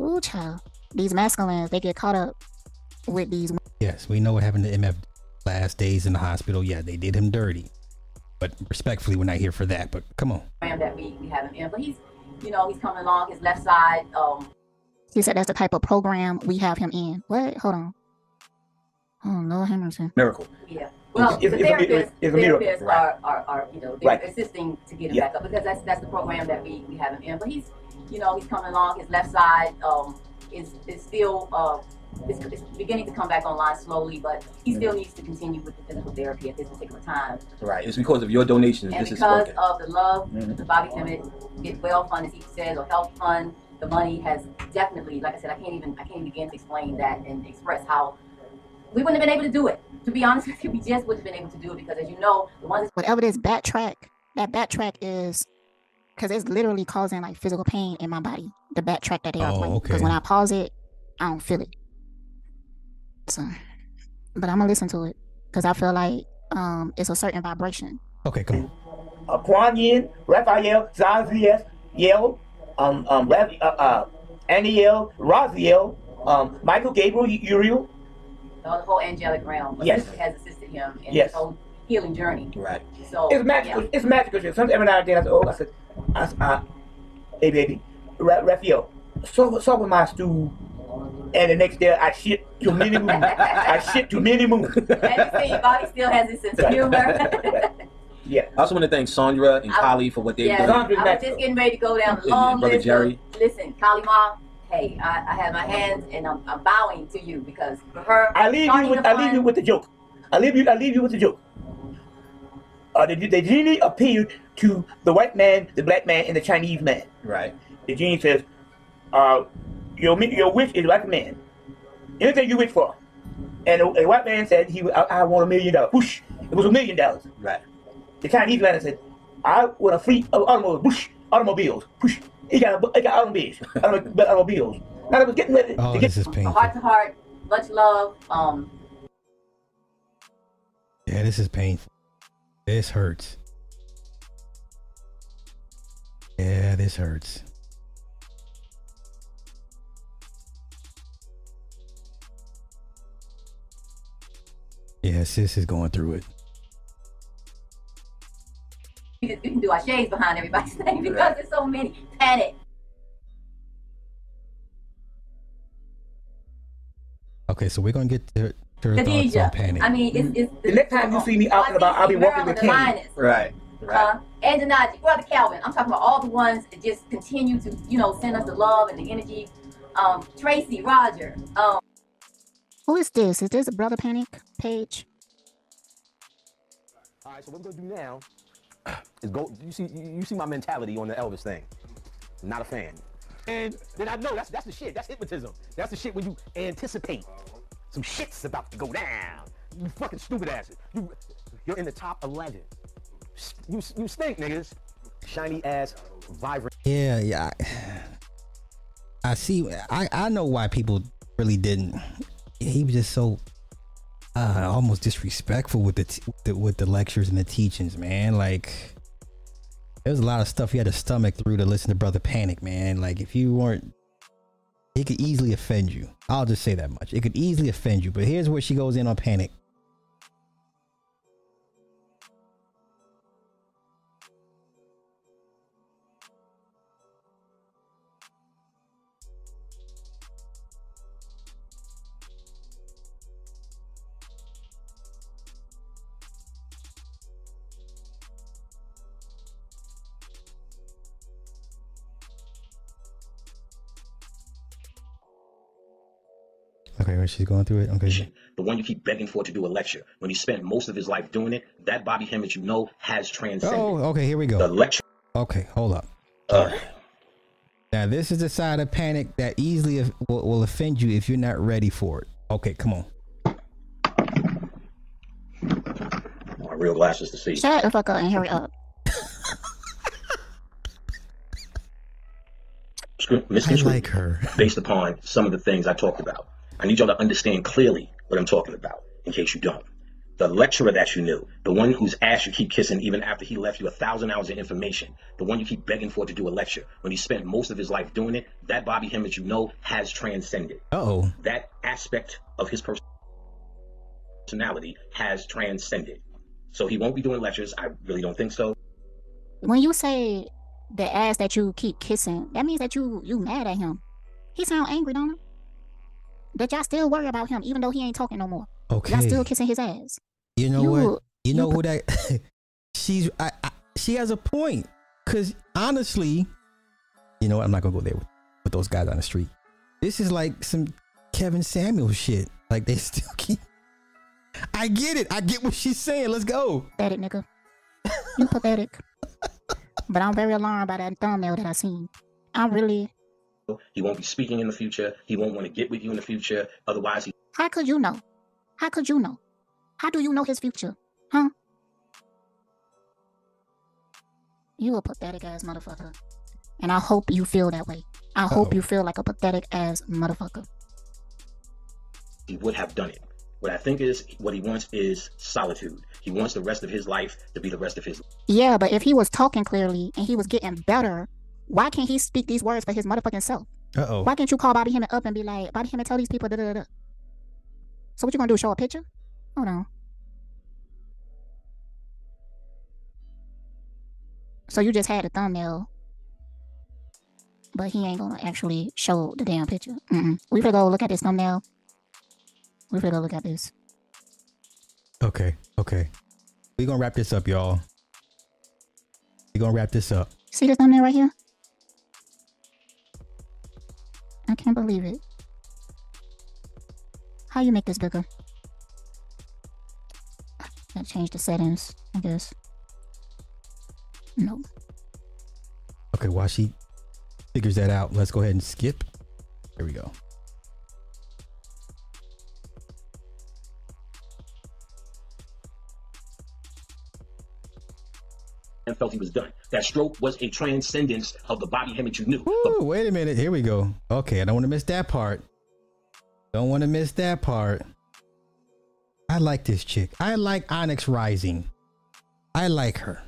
Ooh, child. These masculines, they get caught up with these. Yes, we know what happened to MF last days in the hospital. Yeah, they did him dirty. But respectfully, we're not here for that. But come on. That we have him in, but he's. You know, he's coming along his left side. He said that's the type of program we have him in. What? Hold on. Oh, Lord Henderson. Miracle. Yeah. Well, the therapists are, you know, they're assisting to get him back up because that's the program that we have him in. But he's, you know, he's coming along his left side. Is still it's beginning to come back online slowly, but he still needs to continue with the physical therapy at this particular time. Right. It's because of your donations. And this because is of the love, the Bobby Hemmitt Get Well Fund, as he says, or Health Fund, the money has definitely, like I said, I can't even begin to explain that and express how we wouldn't have been able to do it. To be honest with you, we just wouldn't have been able to do it because, as you know, the ones whatever this backtrack, that backtrack is because it's literally causing like physical pain in my body. The backtrack that they are playing because when I pause it, I don't feel it. So, but I'm gonna listen to it because I feel like it's a certain vibration. Okay, come on. Quan Yin, Raphael, Zazia, Yell, Aniel, Raziel, Michael, Gabriel, Uriel. The whole angelic realm. Yes, has assisted him in his whole healing journey. Right. So it's magical. Yeah. It's magical. Sometimes every now and then I said, "Oh," I said, "Hey, baby, Raphael, so with my stool." And the next day, I shit to many moons. As you see, Bobby still has his sense of humor. Yeah. I also want to thank Sandra and Kali for what they've done. I was just getting ready to go down the long list. Jerry. Listen, Kali Ma, hey, I have my hands and I'm bowing to you because for her, I leave you with the joke. The genie appeared to the white man, the black man, and the Chinese man. Right. The genie says, Your wish is like a man. Anything you wish for. And a white man said, I want $1 million. Whoosh. It was $1 million. Right. The Chinese man said, I want a fleet of automobiles. Whoosh. Automobiles. Whoosh. He got automobiles. Automobiles. Now I was getting ready to get heart to heart. Much love. Yeah, this is painful. This hurts. Yeah, this hurts. Yeah, sis is going through it. You can do our shades behind everybody's name because there's so many. Panic. Okay, so we're going to get to her thoughts on Panic. I mean, it's the next time you see me out and about, I'll be walking with King. Right. And Denaji, Brother Calvin, I'm talking about all the ones that just continue to, you know, send us the love and the energy. Tracy, Roger. Who is this? Is this a Brother Panic page? All right, so what I'm gonna do now is go. You see my mentality on the Elvis thing. Not a fan. And then I know that's the shit. That's hypnotism. That's the shit when you anticipate some shit's about to go down. You fucking stupid asses. You're in the top 11. You stink, niggas. Shiny ass, vibrant. Yeah, yeah. I see. I know why people really didn't. He was just so almost disrespectful with the lectures and the teachings, man. Like there was a lot of stuff you had to stomach through to listen to Brother Panic, man. Like if you weren't, it could easily offend you. I'll just say that much. It could easily offend you. But here's where she goes in on Panic. Okay, when she's going through it, okay. The one you keep begging for to do a lecture. When he spent most of his life doing it, that Bobby Hemmitt you know has transcended. Oh, okay, here we go. The lecture. Okay, hold up. Now, this is the side of Panic that easily will offend you if you're not ready for it. Okay, come on. My real glasses to see. Shut the fuck up and hurry up. I like her. Based upon some of the things I talked about. I need y'all to understand clearly what I'm talking about, in case you don't. The lecturer that you knew, the one whose ass you keep kissing even after he left you 1,000 hours of information, the one you keep begging for to do a lecture, when he spent most of his life doing it, that Bobby Hemmitt you know has transcended. Uh-oh. That aspect of his personality has transcended. So he won't be doing lectures. I really don't think so. When you say the ass that you keep kissing, that means that you mad at him. He sound angry, don't he? But y'all still worry about him even though he ain't talking no more. Okay. Y'all still kissing his ass. You know what? You know who that... she has a point. Because honestly, you know what? I'm not going to go there with those guys on the street. This is like some Kevin Samuel shit. Like they still keep... I get it. I get what she's saying. Let's go. Pathetic, nigga. You pathetic. But I'm very alarmed by that thumbnail that I seen. I'm really... He won't be speaking in the future. He won't want to get with you in the future. Otherwise, he... How could you know? How could you know? How do you know his future? Huh? You a pathetic ass motherfucker. And I hope you feel that way. I hope you feel like a pathetic ass motherfucker. He would have done it. What I think is, what he wants is solitude. He wants the rest of his life to be the rest of his life. Yeah, but if he was talking clearly and he was getting better, why can't he speak these words for his motherfucking self? Uh-oh. Why can't you call Bobby Hemmitt up and be like, Bobby Hemmitt, tell these people, da-da-da-da. So what you gonna do, show a picture? Hold on. So you just had a thumbnail, but he ain't gonna actually show the damn picture. Mm-mm. We better go look at this thumbnail. We better go look at this. Okay, okay. We're gonna wrap this up, y'all. We're gonna wrap this up. See this thumbnail right here? I can't believe it. How you make this bigger? Gotta change the settings, I guess. No. Okay, while she figures that out, let's go ahead and skip. Here we go. And felt he was done. That stroke was a transcendence of the Bobby Hemmitt you knew. Ooh, wait a minute. Here we go. Okay, I don't want to miss that part. Don't want to miss that part. I like this chick. I like Onyx Rising. I like her.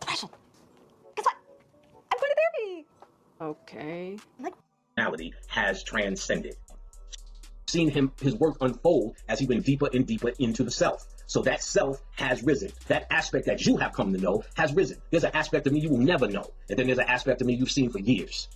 Depression. Guess what? I'm going to therapy. Okay. Like personality has transcended. Seen him, his work unfold as he went deeper and deeper into the self. So that self has risen. That aspect that you have come to know has risen. There's an aspect of me you will never know. And then there's an aspect of me you've seen for years.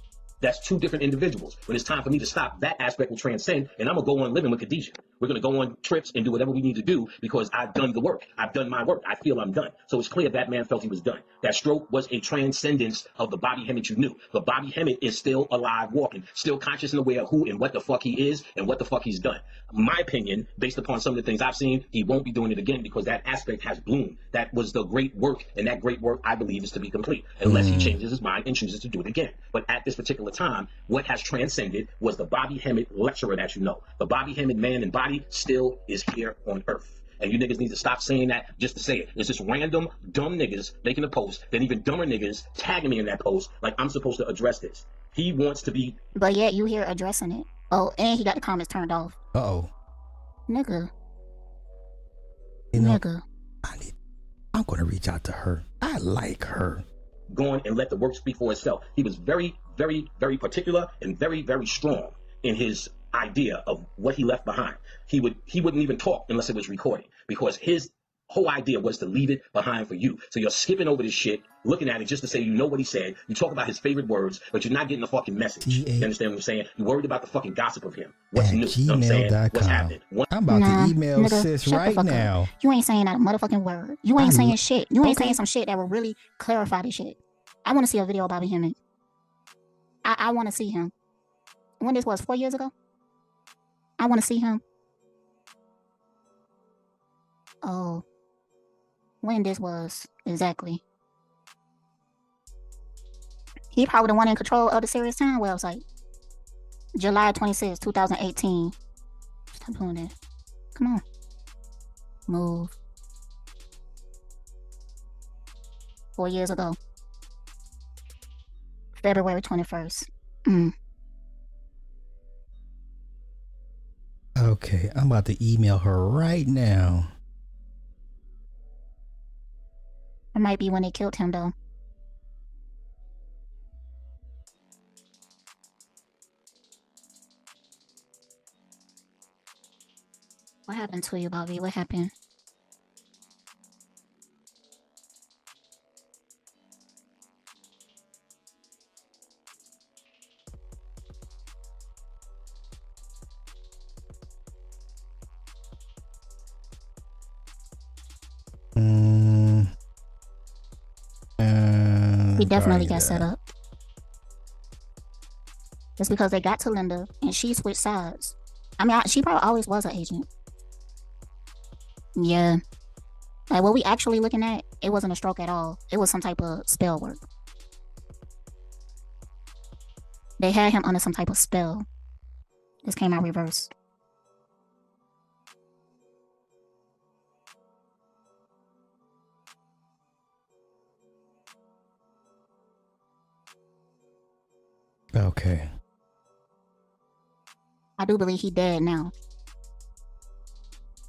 That's two different individuals. When it's time for me to stop, that aspect will transcend, and I'm going to go on living with Khadijah. We're going to go on trips and do whatever we need to do because I've done the work. I've done my work. I feel I'm done. So it's clear that man felt he was done. That stroke was a transcendence of the Bobby Hemmitt you knew. The Bobby Hemmitt is still alive, walking, still conscious and aware of who and what the fuck he is and what the fuck he's done. My opinion, based upon some of the things I've seen, he won't be doing it again because that aspect has bloomed. That was the great work, and that great work, I believe, is to be complete unless he changes his mind and chooses to do it again. But at this particular time, what has transcended was the Bobby Hemmitt lecturer that you know. The Bobby Hemmitt man and body still is here on earth. And you niggas need to stop saying that just to say it. It's just random, dumb niggas making a post, then even dumber niggas tagging me in that post like I'm supposed to address this. He wants to be... But yet you here addressing it. Oh, and he got the comments turned off. Uh-oh. Nigga. You know, nigga. I'm going to reach out to her. I like her. Go on and let the work speak for itself. He was very... very, very particular and very, very strong in his idea of what he left behind. He wouldn't even talk unless it was recording because his whole idea was to leave it behind for you. So you're skipping over this shit, looking at it just to say you know what he said. You talk about his favorite words, but you're not getting the fucking message. You understand what I'm saying? You're worried about the fucking gossip of him. What's new? You know what I'm saying? What's happening? I'm about to email sis right now. You ain't saying that motherfucking word. You ain't saying shit. You ain't saying some shit that will really clarify this shit. I want to see a video about him. I want to see him. when this was 4 years ago. I want to see him. Oh, when this was exactly. He probably the one in control of the Serious Time website. July 26, 2018. Stop doing that. Come on. Move. 4 years ago. February 21st. Okay, I'm about to email her right now. It might be when they killed him, though. What happened to you, Bobby? What happened? He definitely got set up. It's because they got to Linda and she switched sides. I mean, she probably always was an agent. Yeah. Like what we actually looking at, it wasn't a stroke at all. It was some type of spell work. They had him under some type of spell. This came out reverse. Okay. I do believe he dead now.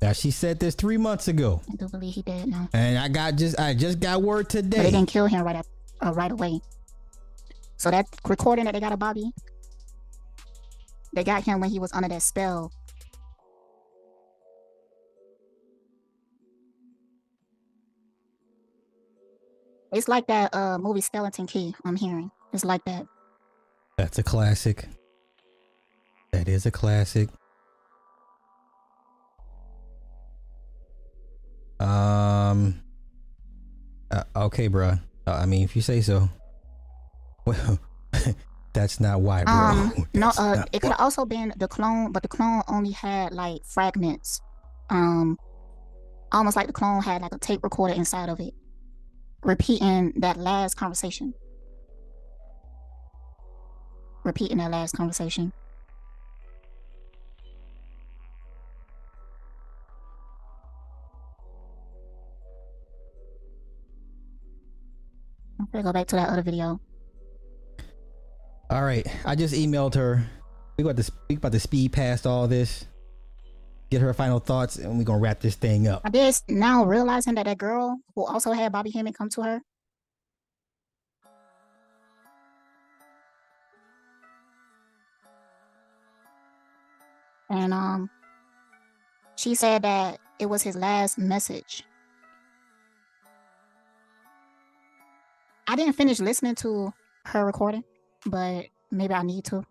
Now she said this 3 months ago. I do believe he dead now. And I just got word today. But they didn't kill him right away. So that recording that they got of Bobby, they got him when he was under that spell. It's like that movie Skeleton Key. I'm hearing it's like that. That's a classic. That is a classic. Okay, bruh. I mean, if you say so. Well, that's not why, bro. No, it could have also been the clone, but the clone only had like fragments. Almost like the clone had like a tape recorder inside of it, repeating that last conversation. Repeating that last conversation. I'm gonna go back to that other video. All right, I just emailed her. We're going to speak about the speed past all this. Get her final thoughts, and we're gonna wrap this thing up. I just now realizing that that girl who also had Bobby Hemmitt come to her. And she said that it was his last message. I didn't finish listening to her recording, but maybe I need to.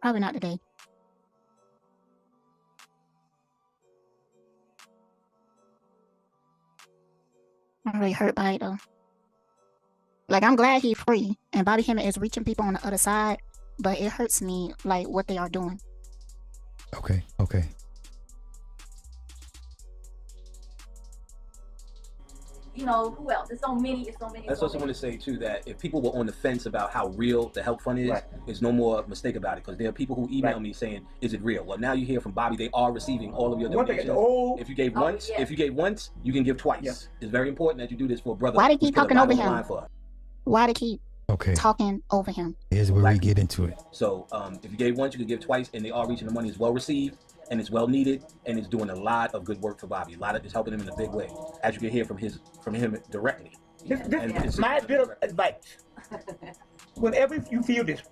Probably not today. I'm really hurt by it though. Like, I'm glad he's free and Bobby Hemmitt is reaching people on the other side, but it hurts me like what they are doing. Okay, okay. You know, who else? There's so many, it's so many. That's what I want to say too, that if people were on the fence about how real the help fund is, right, there's no more mistake about it, because there are people who email me saying, is it real? Well, now you hear from Bobby, they are receiving all of your donations. If you gave once, if you gave once, you can give twice. Yeah. It's very important that you do this for a brother. Why did he keep talking over him? Why did he talking over him? Here's where we get into it. So if you gave once, you could give twice, and they are reaching the money. It's well received and it's well needed, and it's doing a lot of good work for Bobby. A lot of it's helping him in a big way, as you can hear from his from him directly. This my bit of advice. Whenever you feel this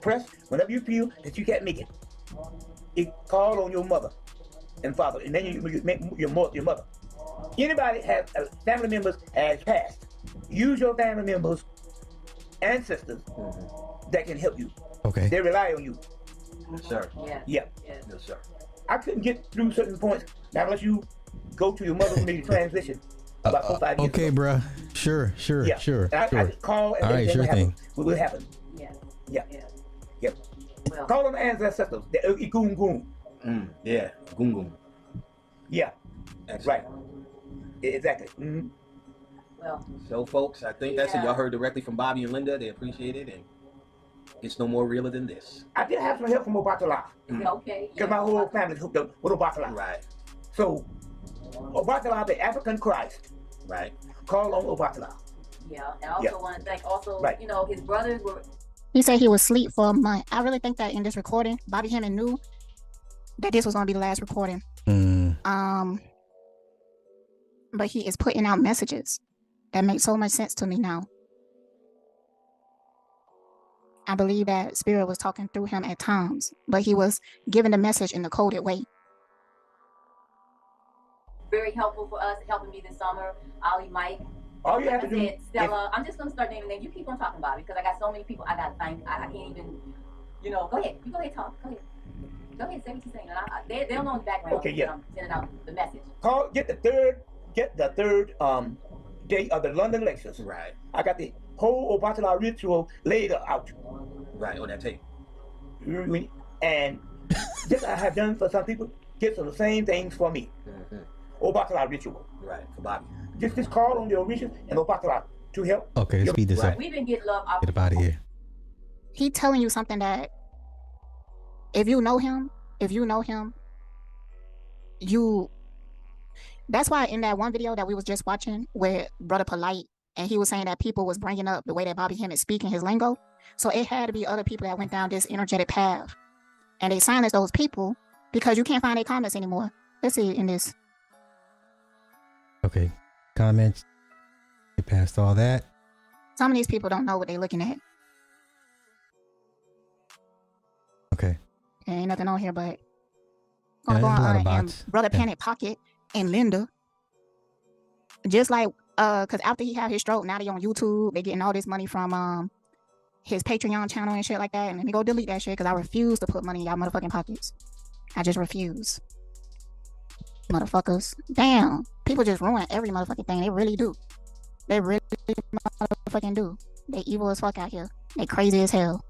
press, whenever you feel that you can't make it, call on your mother and father, and then you make your mother. Anybody has family members has passed. Use your family members, ancestors that can help you. Okay. They rely on you. Sir. Yeah. Yeah. Yes, sir. I couldn't get through certain points now unless you go to your mother and make a transition. About 4 or 5 years ago. Bruh. Sure. And I call and all right, sure thing. What will happen? Yeah. Yeah. Yep. well. Call them ancestors. The Igungun. Yeah, Gungun. Yeah, that's right. Exactly. Mm-hmm. Well. So, folks, I think that's it. Y'all heard directly from Bobby and Linda. They appreciate it, and it's no more realer than this. I did have some help from Obatala. Mm. Okay. Because my whole family's hooked up with Obatala. Right. So, Obatala, the African Christ. Right. Call on Obatala. Yeah, and I also want to thank you know, his brothers were... He said he was asleep for a month. I really think that in this recording, Bobby Hemmitt knew that this was going to be the last recording. Mm. But he is putting out messages that make so much sense to me now. I believe that Spirit was talking through him at times, but he was giving the message in the coded way. Very helpful for us, helping me this summer. Ollie, Mike. All you have to do, Stella. I'm just gonna start naming names. You keep on talking, Bobby, because I got so many people I gotta thank. I can't even, you know. Go ahead. You go ahead, talk. Go ahead. Go ahead. Say what you're saying. They don't know in the background. Okay. Yeah. I'm sending out the message. Call. Get the third day of the London lectures. Right. I got the whole Obatala ritual laid out. Right. On that tape. And this I have done for some people. Get some of the same things for me. Mm-hmm. Obatala ritual. Right. For Bobby. Just call on the Orishas and Obatala to help. Okay, speed this up. We didn't get love. Get about here. He telling you something that if you know him, you. That's why in that one video that we was just watching with Brother Polite, and he was saying that people was bringing up the way that Bobby Hemmitt speaking his lingo. So it had to be other people that went down this energetic path, and they silenced those people because you can't find their comments anymore. Let's see in this. Okay. Comments. Get past all that. Some of these people don't know what they're looking at. Okay. There ain't nothing on here, but I'm gonna go on Brother Panic Pocket and Linda. Just like because after he had his stroke, now they on YouTube. They getting all this money from his Patreon channel and shit like that. And let me go delete that shit because I refuse to put money in y'all motherfucking pockets. I just refuse. Motherfuckers. Damn. People just ruin every motherfucking thing. They really do. They really motherfucking do. They evil as fuck out here. They crazy as hell.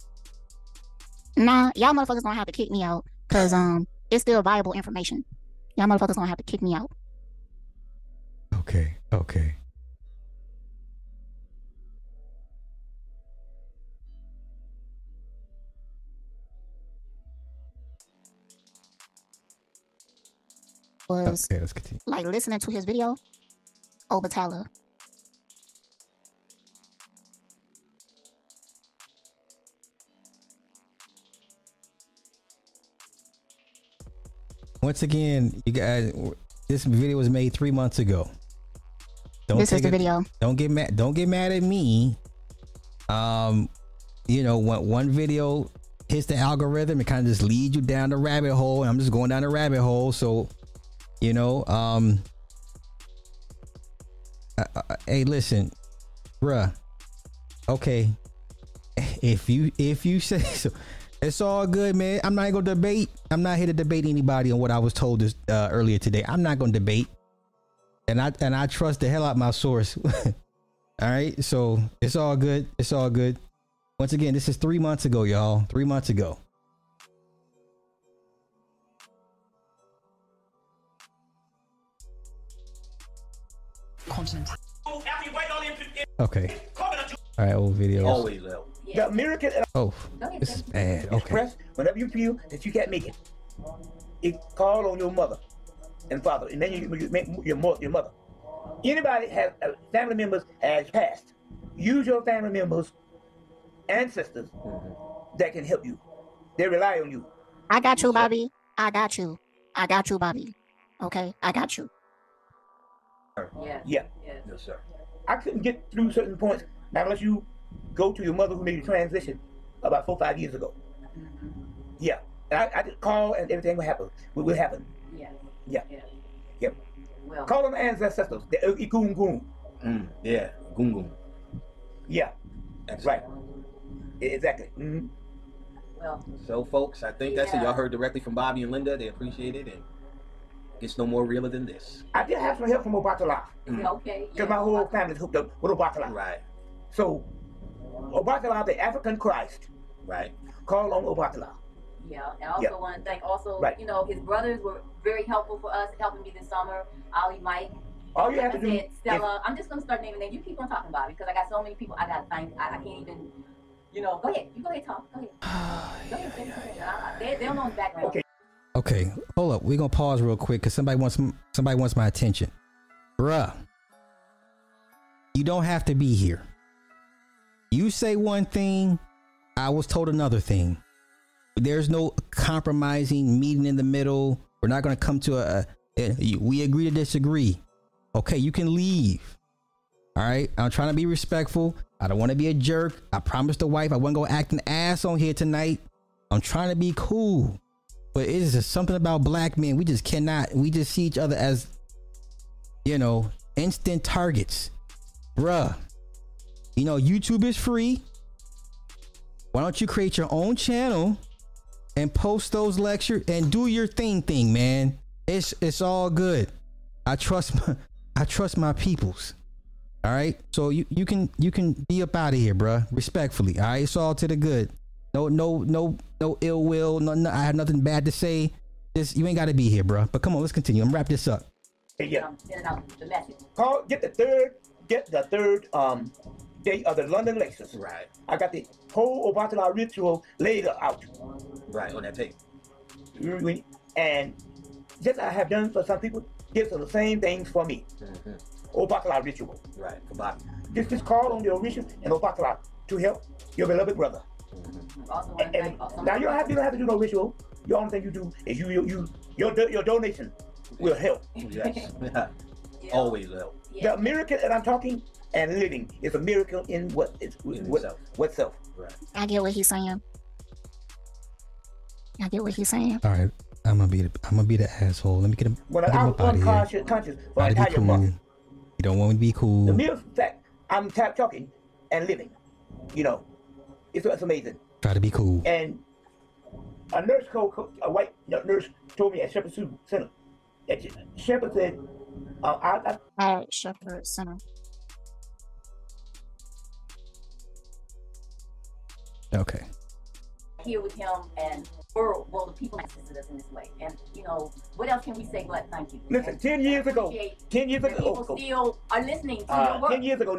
Nah, y'all motherfuckers gonna have to kick me out because it's still viable information. Y'all motherfuckers gonna have to kick me out. Okay, okay. Was okay, let's continue. Like listening to his video, Obatala. Once again, you guys, this video was made 3 months ago. This is the video. Don't get mad. Don't get mad at me. You know, one video hits the algorithm, it kind of just leads you down the rabbit hole, and I'm just going down the rabbit hole, so. You know, hey, listen, bruh. Okay. If you say so, it's all good, man. I'm not going to debate. I'm not here to debate anybody on what I was told this earlier today. I'm not going to debate. And I trust the hell out my source. All right. So it's all good. It's all good. Once again, this is 3 months ago, y'all. 3 months ago. Okay. All right, old video. Always will. The American. Oh, this is bad. Okay. Express whenever you feel that you can't make it. Call on your mother and father, and then you make your mother. Anybody has family members has passed. Use your family members, ancestors that can help you. They rely on you. I got you, Bobby. I got you. I got you, Bobby. Okay, I got you. Yeah. Yeah. No, sir. I couldn't get through certain points not unless you go to your mother who made the transition about 4 or 5 years ago. Yeah. And I just call and everything will happen. Will happen. Yeah. Yeah. Yeah. Yeah. Well, call them ancestors. The Igungun. Yeah. Gungun. Yeah. That's right. Exactly. Mm-hmm. Well. So, folks, I think that's it. Y'all heard directly from Bobby and Linda. They appreciate it. And it's no more realer than this. I did have some help from Obatala. Okay. Because my whole family's hooked up with Obatala. Right. So, Obatala, the African Christ. Right. Call on Obatala. Yeah, and also want to thank you know, his brothers were very helpful for us, helping me this summer. Ollie, Mike. All you have to do, Stella. I'm just gonna start naming names. You keep on talking about it because I got so many people I gotta thank. I can't even, you know. Go ahead. You go ahead and talk. Go ahead. They don't know the background. Okay. Okay. Hold up. We're gonna pause real quick because somebody wants my attention. Bruh, you don't have to be here. You say one thing, I was told another thing. There's no compromising, meeting in the middle. We're not gonna come to we agree to disagree. Okay, you can leave. All right, I'm trying to be respectful. I don't want to be a jerk. I promised the wife I wasn't going to act an ass on here tonight. I'm trying to be cool. But it is just something about black men. We just see each other as, you know, instant targets. Bruh, you know, YouTube is free. Why don't you create your own channel and post those lectures and do your thing, man. It's all good. I trust my peoples. All right. So you can be up out of here, bruh. Respectfully. All right. It's all to the good. No ill will. No, I have nothing bad to say. You ain't got to be here, bruh. But come on, let's continue. I'm wrap this up. Hey, yeah. Get the third day of the London lectures. Right. I got the whole Obatala ritual laid out. Right on that tape. And just I have done for some people. Gives the same things for me. Mm-hmm. Obatala ritual. Right. This is called on the Orishas and Obatala to help your beloved brother. Mm-hmm. Also now you don't have to do no ritual. The only thing you do is your donation will help. Yes. Yeah. Always help. Yeah. The miracle that I'm talking and living is a miracle in what self. Right. I get what he's saying. All right. I'm gonna be the asshole. Let me get him. When I'm unconscious for an entire month. You don't want me to be cool. The mere fact I'm talking and living, you know, it's amazing. Try to be cool. And a white nurse told me at Shepherd Center. That Shepherd said, at Shepherd Center. Okay. Here with him and. World, well, the people assisted us in this way, and you know what else can we say but thank you? Listen, and 10 years ago, people still are listening to your work. 10 years ago,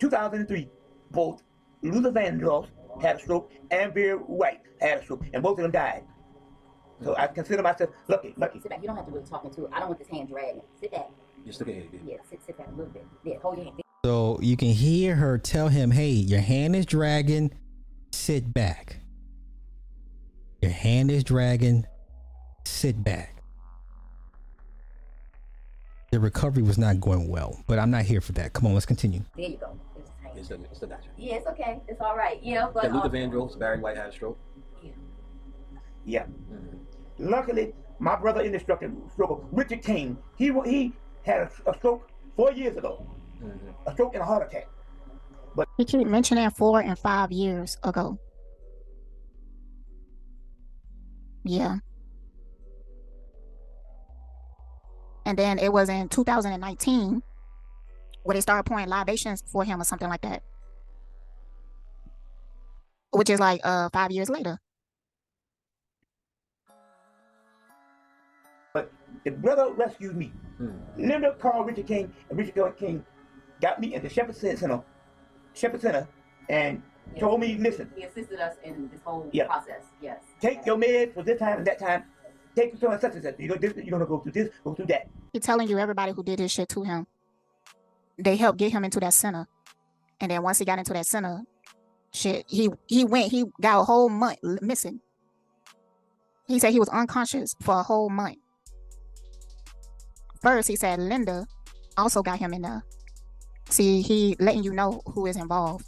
2003, both Luther Vandross had a stroke and Barry White had a stroke, and both of them died. So I consider myself lucky. Sit back. You don't have to really talk into it. I don't want this hand dragging. Sit back. Just look at it. Yeah, sit back a little bit. Yeah, hold your hand. So you can hear her tell him, "Hey, your hand is dragging. Sit back." Your hand is dragging. Sit back. The recovery was not going well, but I'm not here for that. Come on, let's continue. There you go. It's the doctor. Yeah, it's okay. It's all right. Yeah, but Luther Vandross, Barry White had a stroke. Yeah. Yeah. Mm-hmm. Luckily, my brother in the struggle, Richard King, he had a stroke 4 years ago. Mm-hmm. A stroke and a heart attack. But did you mention that 4 and 5 years ago? Yeah. And then it was in 2019 where they started pouring libations for him or something like that. Which is like 5 years later. But the brother rescued me. Linda called Richard King, and Richard King got me at the Shepherd Center and told me, listen. He assisted us in this whole process. Yes. Take your meds for this time and that time. Take some such and such. You're gonna go through this, go through that. He's telling you everybody who did this shit to him. They helped get him into that center, and then once he got into that center, shit, he got a whole month missing. He said he was unconscious for a whole month. First, he said Linda also got him in there. See, he letting you know who is involved.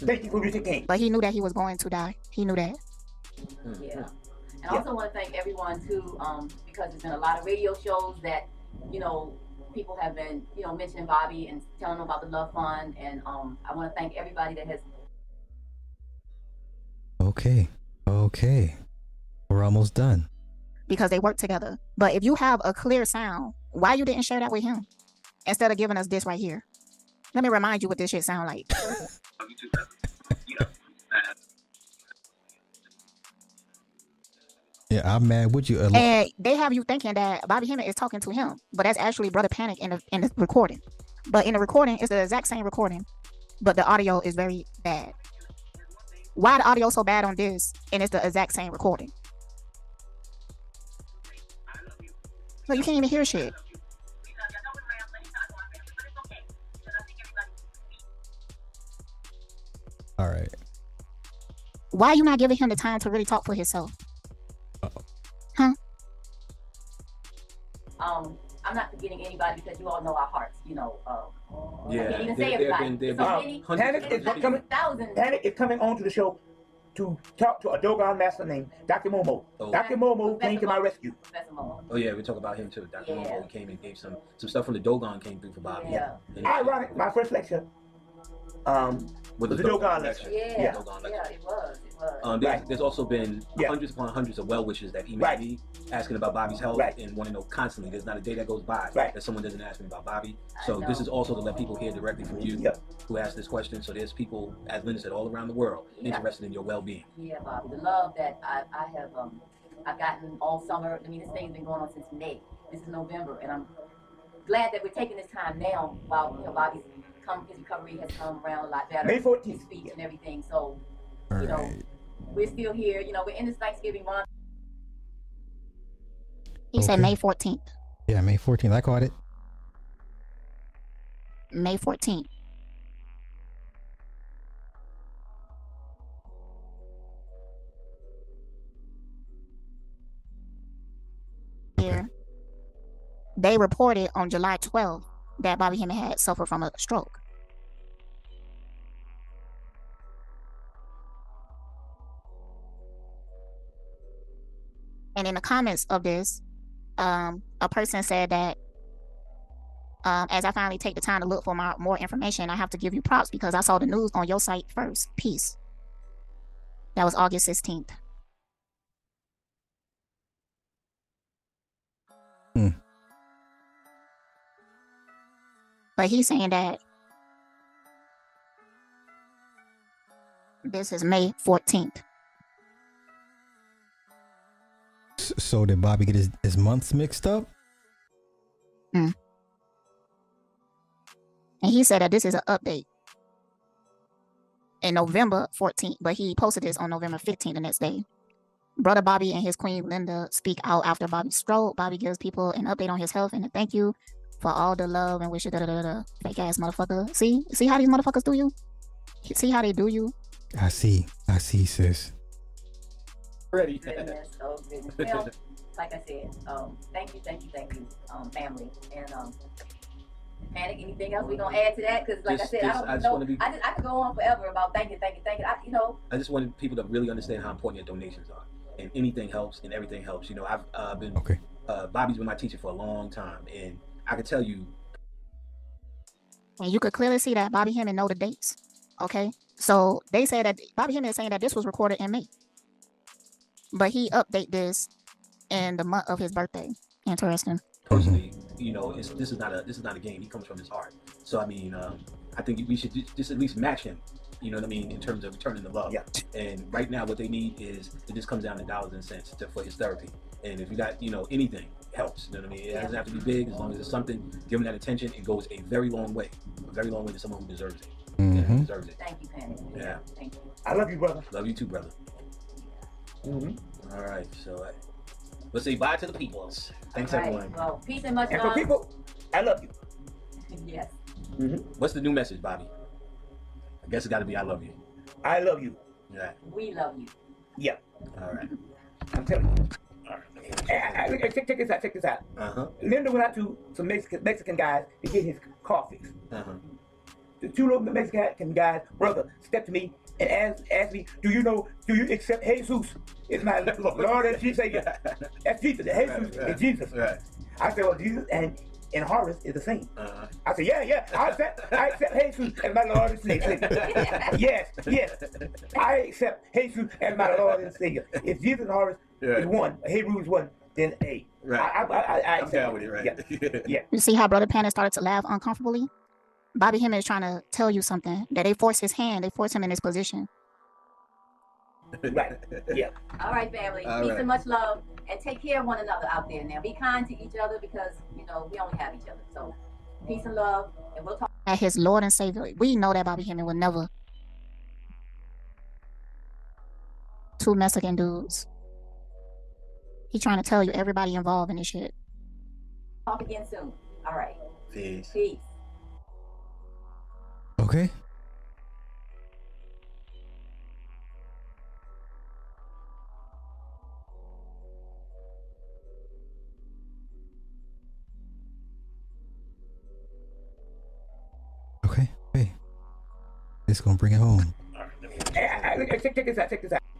Thank you for Richard King. But he knew that he was going to die. He knew that. Yeah. And I also want to thank everyone too, because there's been a lot of radio shows that, you know, people have been, you know, mentioning Bobby and telling them about the Love Fund. And I want to thank everybody that has. Okay. We're almost done. Because they work together. But if you have a clear sound, why you didn't share that with him? Instead of giving us this right here. Let me remind you what this shit sound like. Yeah, I'm mad with you. And they have you thinking that Bobby Hemmitt is talking to him, but that's actually Brother Panic in the recording. But in the recording, it's the exact same recording, but the audio is very bad. Why the audio so bad on this, and it's the exact same recording? No, you can't even hear shit. All right. Why are you not giving him the time to really talk for himself? Huh? I'm not forgetting anybody because you all know our hearts, you know. I can't even say everybody. Panic is coming on to the show to talk to a Dogon master named Dr. Momo. Oh. Dr. Momo came to my rescue. Oh yeah, we talk about him too. Dr. Momo came and gave some stuff from the Dogon came through for Bobby. Yeah. Ironic, my first lecture. With the Dogon lecture. Yeah. It was. There's also been hundreds upon hundreds of well-wishers that email me asking about Bobby's health and want to know constantly. There's not a day that goes by that someone doesn't ask me about Bobby. So this is also to let people hear directly from you who asked this question. So there's people, as Linda said, all around the world interested in your well-being. Yeah, Bobby, the love that I've gotten all summer. I mean, this thing's been going on since May. This is November, and I'm glad that we're taking this time now while Bobby's his recovery has come around a lot better. May 14th. His speech and everything. So, you know, we're still here. You know, we're in this Thanksgiving month. He said May 14th. Yeah, May 14th. I caught it. May 14th. Here. They reported on July 12th that Bobby Hemmitt had suffered from a stroke. And in the comments of this, a person said that, as I finally take the time to look for more information, I have to give you props because I saw the news on your site first. Peace. That was August 16th. But he's saying that this is May 14th. So did Bobby get his months mixed up? And he said that this is an update in November 14th, but he posted this on November 15th the next day. Brother Bobby and his queen Linda speak out after Bobby's stroke. Bobby gives people an update on his health and a thank you for all the love and wishes, fake ass motherfucker. See how these motherfuckers do you? See how they do you? I see, sis. Ready. Goodness, oh goodness. Well, like I said, thank you, family. And Panic, anything else we gonna add to that? Because like I said, I could go on forever about thanking. I just wanted people to really understand how important your donations are, and anything helps, and everything helps. You know, I've been Bobby's been my teacher for a long time, and I could tell you. And you could clearly see that Bobby Hemmitt know the dates. Okay. So they said that Bobby Hemmitt is saying that this was recorded in May. But he updated this in the month of his birthday. Interesting. Personally, you know, this is not a game. He comes from his heart. So I mean, I think we should just at least match him. You know what I mean? In terms of returning the love. Yeah. And right now what they need is it just comes down to dollars and cents for his therapy. And if you got, you know, anything helps, you know what I mean? It doesn't have to be big. As long as it's something, give him that attention. It goes a very long way. A very long way to someone who deserves it. Deserves it. Thank you, Panic. Yeah. Thank you. I love you, brother. Love you too, brother. All right. So let's say bye to the peoples. Thanks, everyone. Well, peace and much love. And for people, I love you. Yes. What's the new message, Bobby? I guess it got to be I love you. I love you. Yeah. We love you. Yeah. All right. I'm telling you. Check this out. Check this out. Linda went out to some Mexican guys to get his car fixed. The two little Mexican guys, brother, stepped to me and asked me, "Do you accept Jesus? It's my Lord and Savior. That's Jesus. Jesus is Jesus." I said, "Well, Jesus and Horace is the same." I said, "Yeah. I accept Jesus as my Lord and Savior. Yes. I accept Jesus as my Lord and Savior. If Jesus and Horace." Yeah. Hebrews 1, then 8. Right. I'm down with it, right? Yeah. You see how Brother Panic started to laugh uncomfortably? Bobby Hemmitt is trying to tell you something. That they forced his hand. They forced him in this position. Right. Yeah. All right, family. Peace and much love, and take care of one another out there. Now, be kind to each other because you know we only have each other. So, peace and love, and we'll talk. At his Lord and Savior, we know that Bobby Hemmitt would never. Two Mexican dudes. He trying to tell you everybody involved in this shit. Talk again soon. All right. Peace. Peace. Okay. Okay. Hey. It's gonna bring it home. All right, let me... Check this out.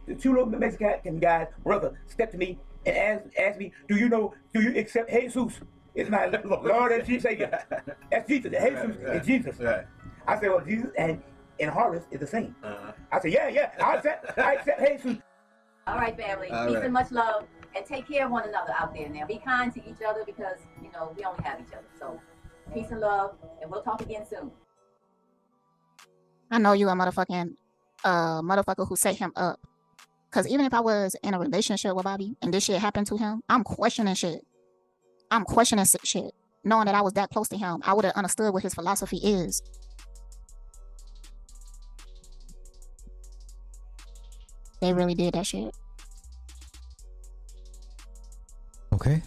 The two little Mexican guys, brother, stepped to me and asked me, do you accept Jesus? It's my Lord and Savior. That's Jesus. Jesus is Jesus. Right. I said, well, Jesus and Horace is the same. I said, yeah, I accept Jesus. All right, family. Peace and much love, and take care of one another out there. Now, be kind to each other because you know we only have each other. So, peace and love, and we'll talk again soon. I know you a motherfucking motherfucker who set him up. Because even if I was in a relationship with Bobby and this shit happened to him, I'm questioning shit. I'm questioning shit. Knowing that I was that close to him, I would have understood what his philosophy is. They really did that shit. Okay.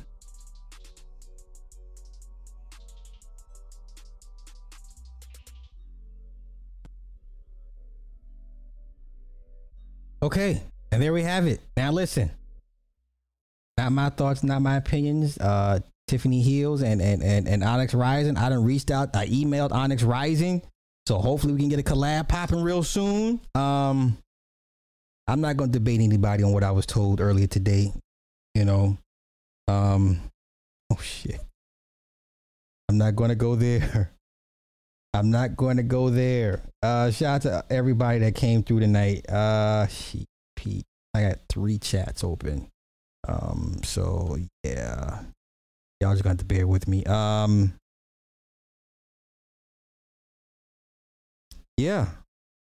Okay. And there we have it. Now listen, not my thoughts, not my opinions. Tiffany Heels and Onyx Rising. I done reached out. I emailed Onyx Rising. So hopefully we can get a collab popping real soon. I'm not going to debate anybody on what I was told earlier today. You know, oh shit. I'm not going to go there. I'm not going to go there. Shout out to everybody that came through tonight. Shit. I got 3 chats open. So yeah, y'all just gonna have to bear with me. Yeah,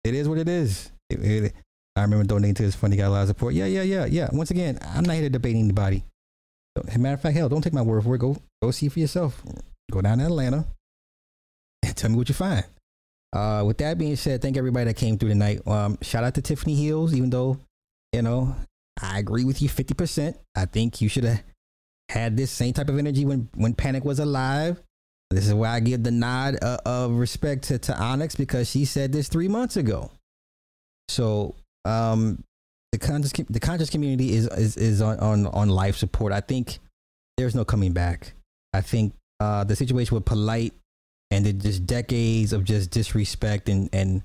it is what it is. I remember donating to this funny guy, a lot of support. Yeah. Once again, I'm not here to debate anybody. As a matter of fact, hell, don't take my word for it. Go see for yourself. Go down to Atlanta and tell me what you find. With that being said, thank everybody that came through tonight. Shout out to Tiffany Heels, even though, you know, I agree with you 50%. I think you should have had this same type of energy when Panic was alive. This is why I give the nod of respect to Onyx, because she said this 3 months ago. So the conscious community is on life support. I think there's no coming back. I think the situation with Polite and the just decades of just disrespect and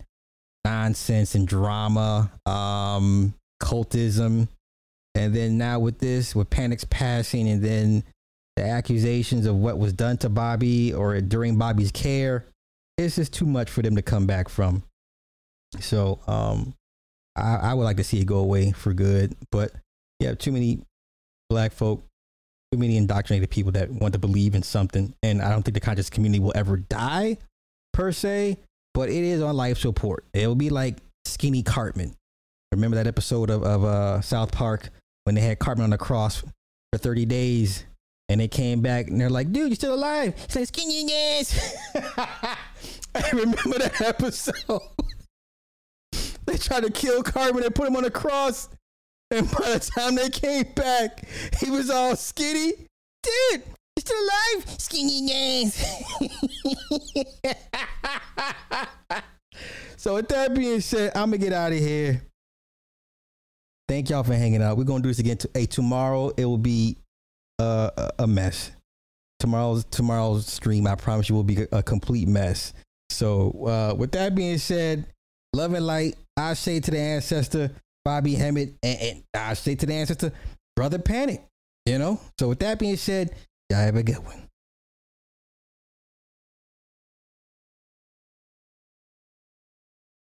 nonsense and drama, cultism, and then now with this, with Panic's passing, and then the accusations of what was done to Bobby or during Bobby's care, it's just too much for them to come back from. So I would like to see it go away for good, but you have too many black folk, too many indoctrinated people that want to believe in something, and I don't think the conscious community will ever die per se, but it is on life support. It will be like Skinny Cartman. Remember that episode of South Park when they had Cartman on the cross for 30 days and they came back and they're like, dude, you're still alive. He's like, skinny yes. I remember that episode. They tried to kill Cartman and put him on the cross. And by the time they came back, he was all skinny. Dude, you're still alive. Skinny yes. So with that being said, I'm going to get out of here. Thank y'all for hanging out. We're going to do this again. Tomorrow it will be a mess. Tomorrow's stream, I promise you, will be a complete mess. So with that being said, love and light. I say to the ancestor, Bobby Hemmitt, and I say to the ancestor, Brother Panic. You know? So with that being said, y'all have a good one.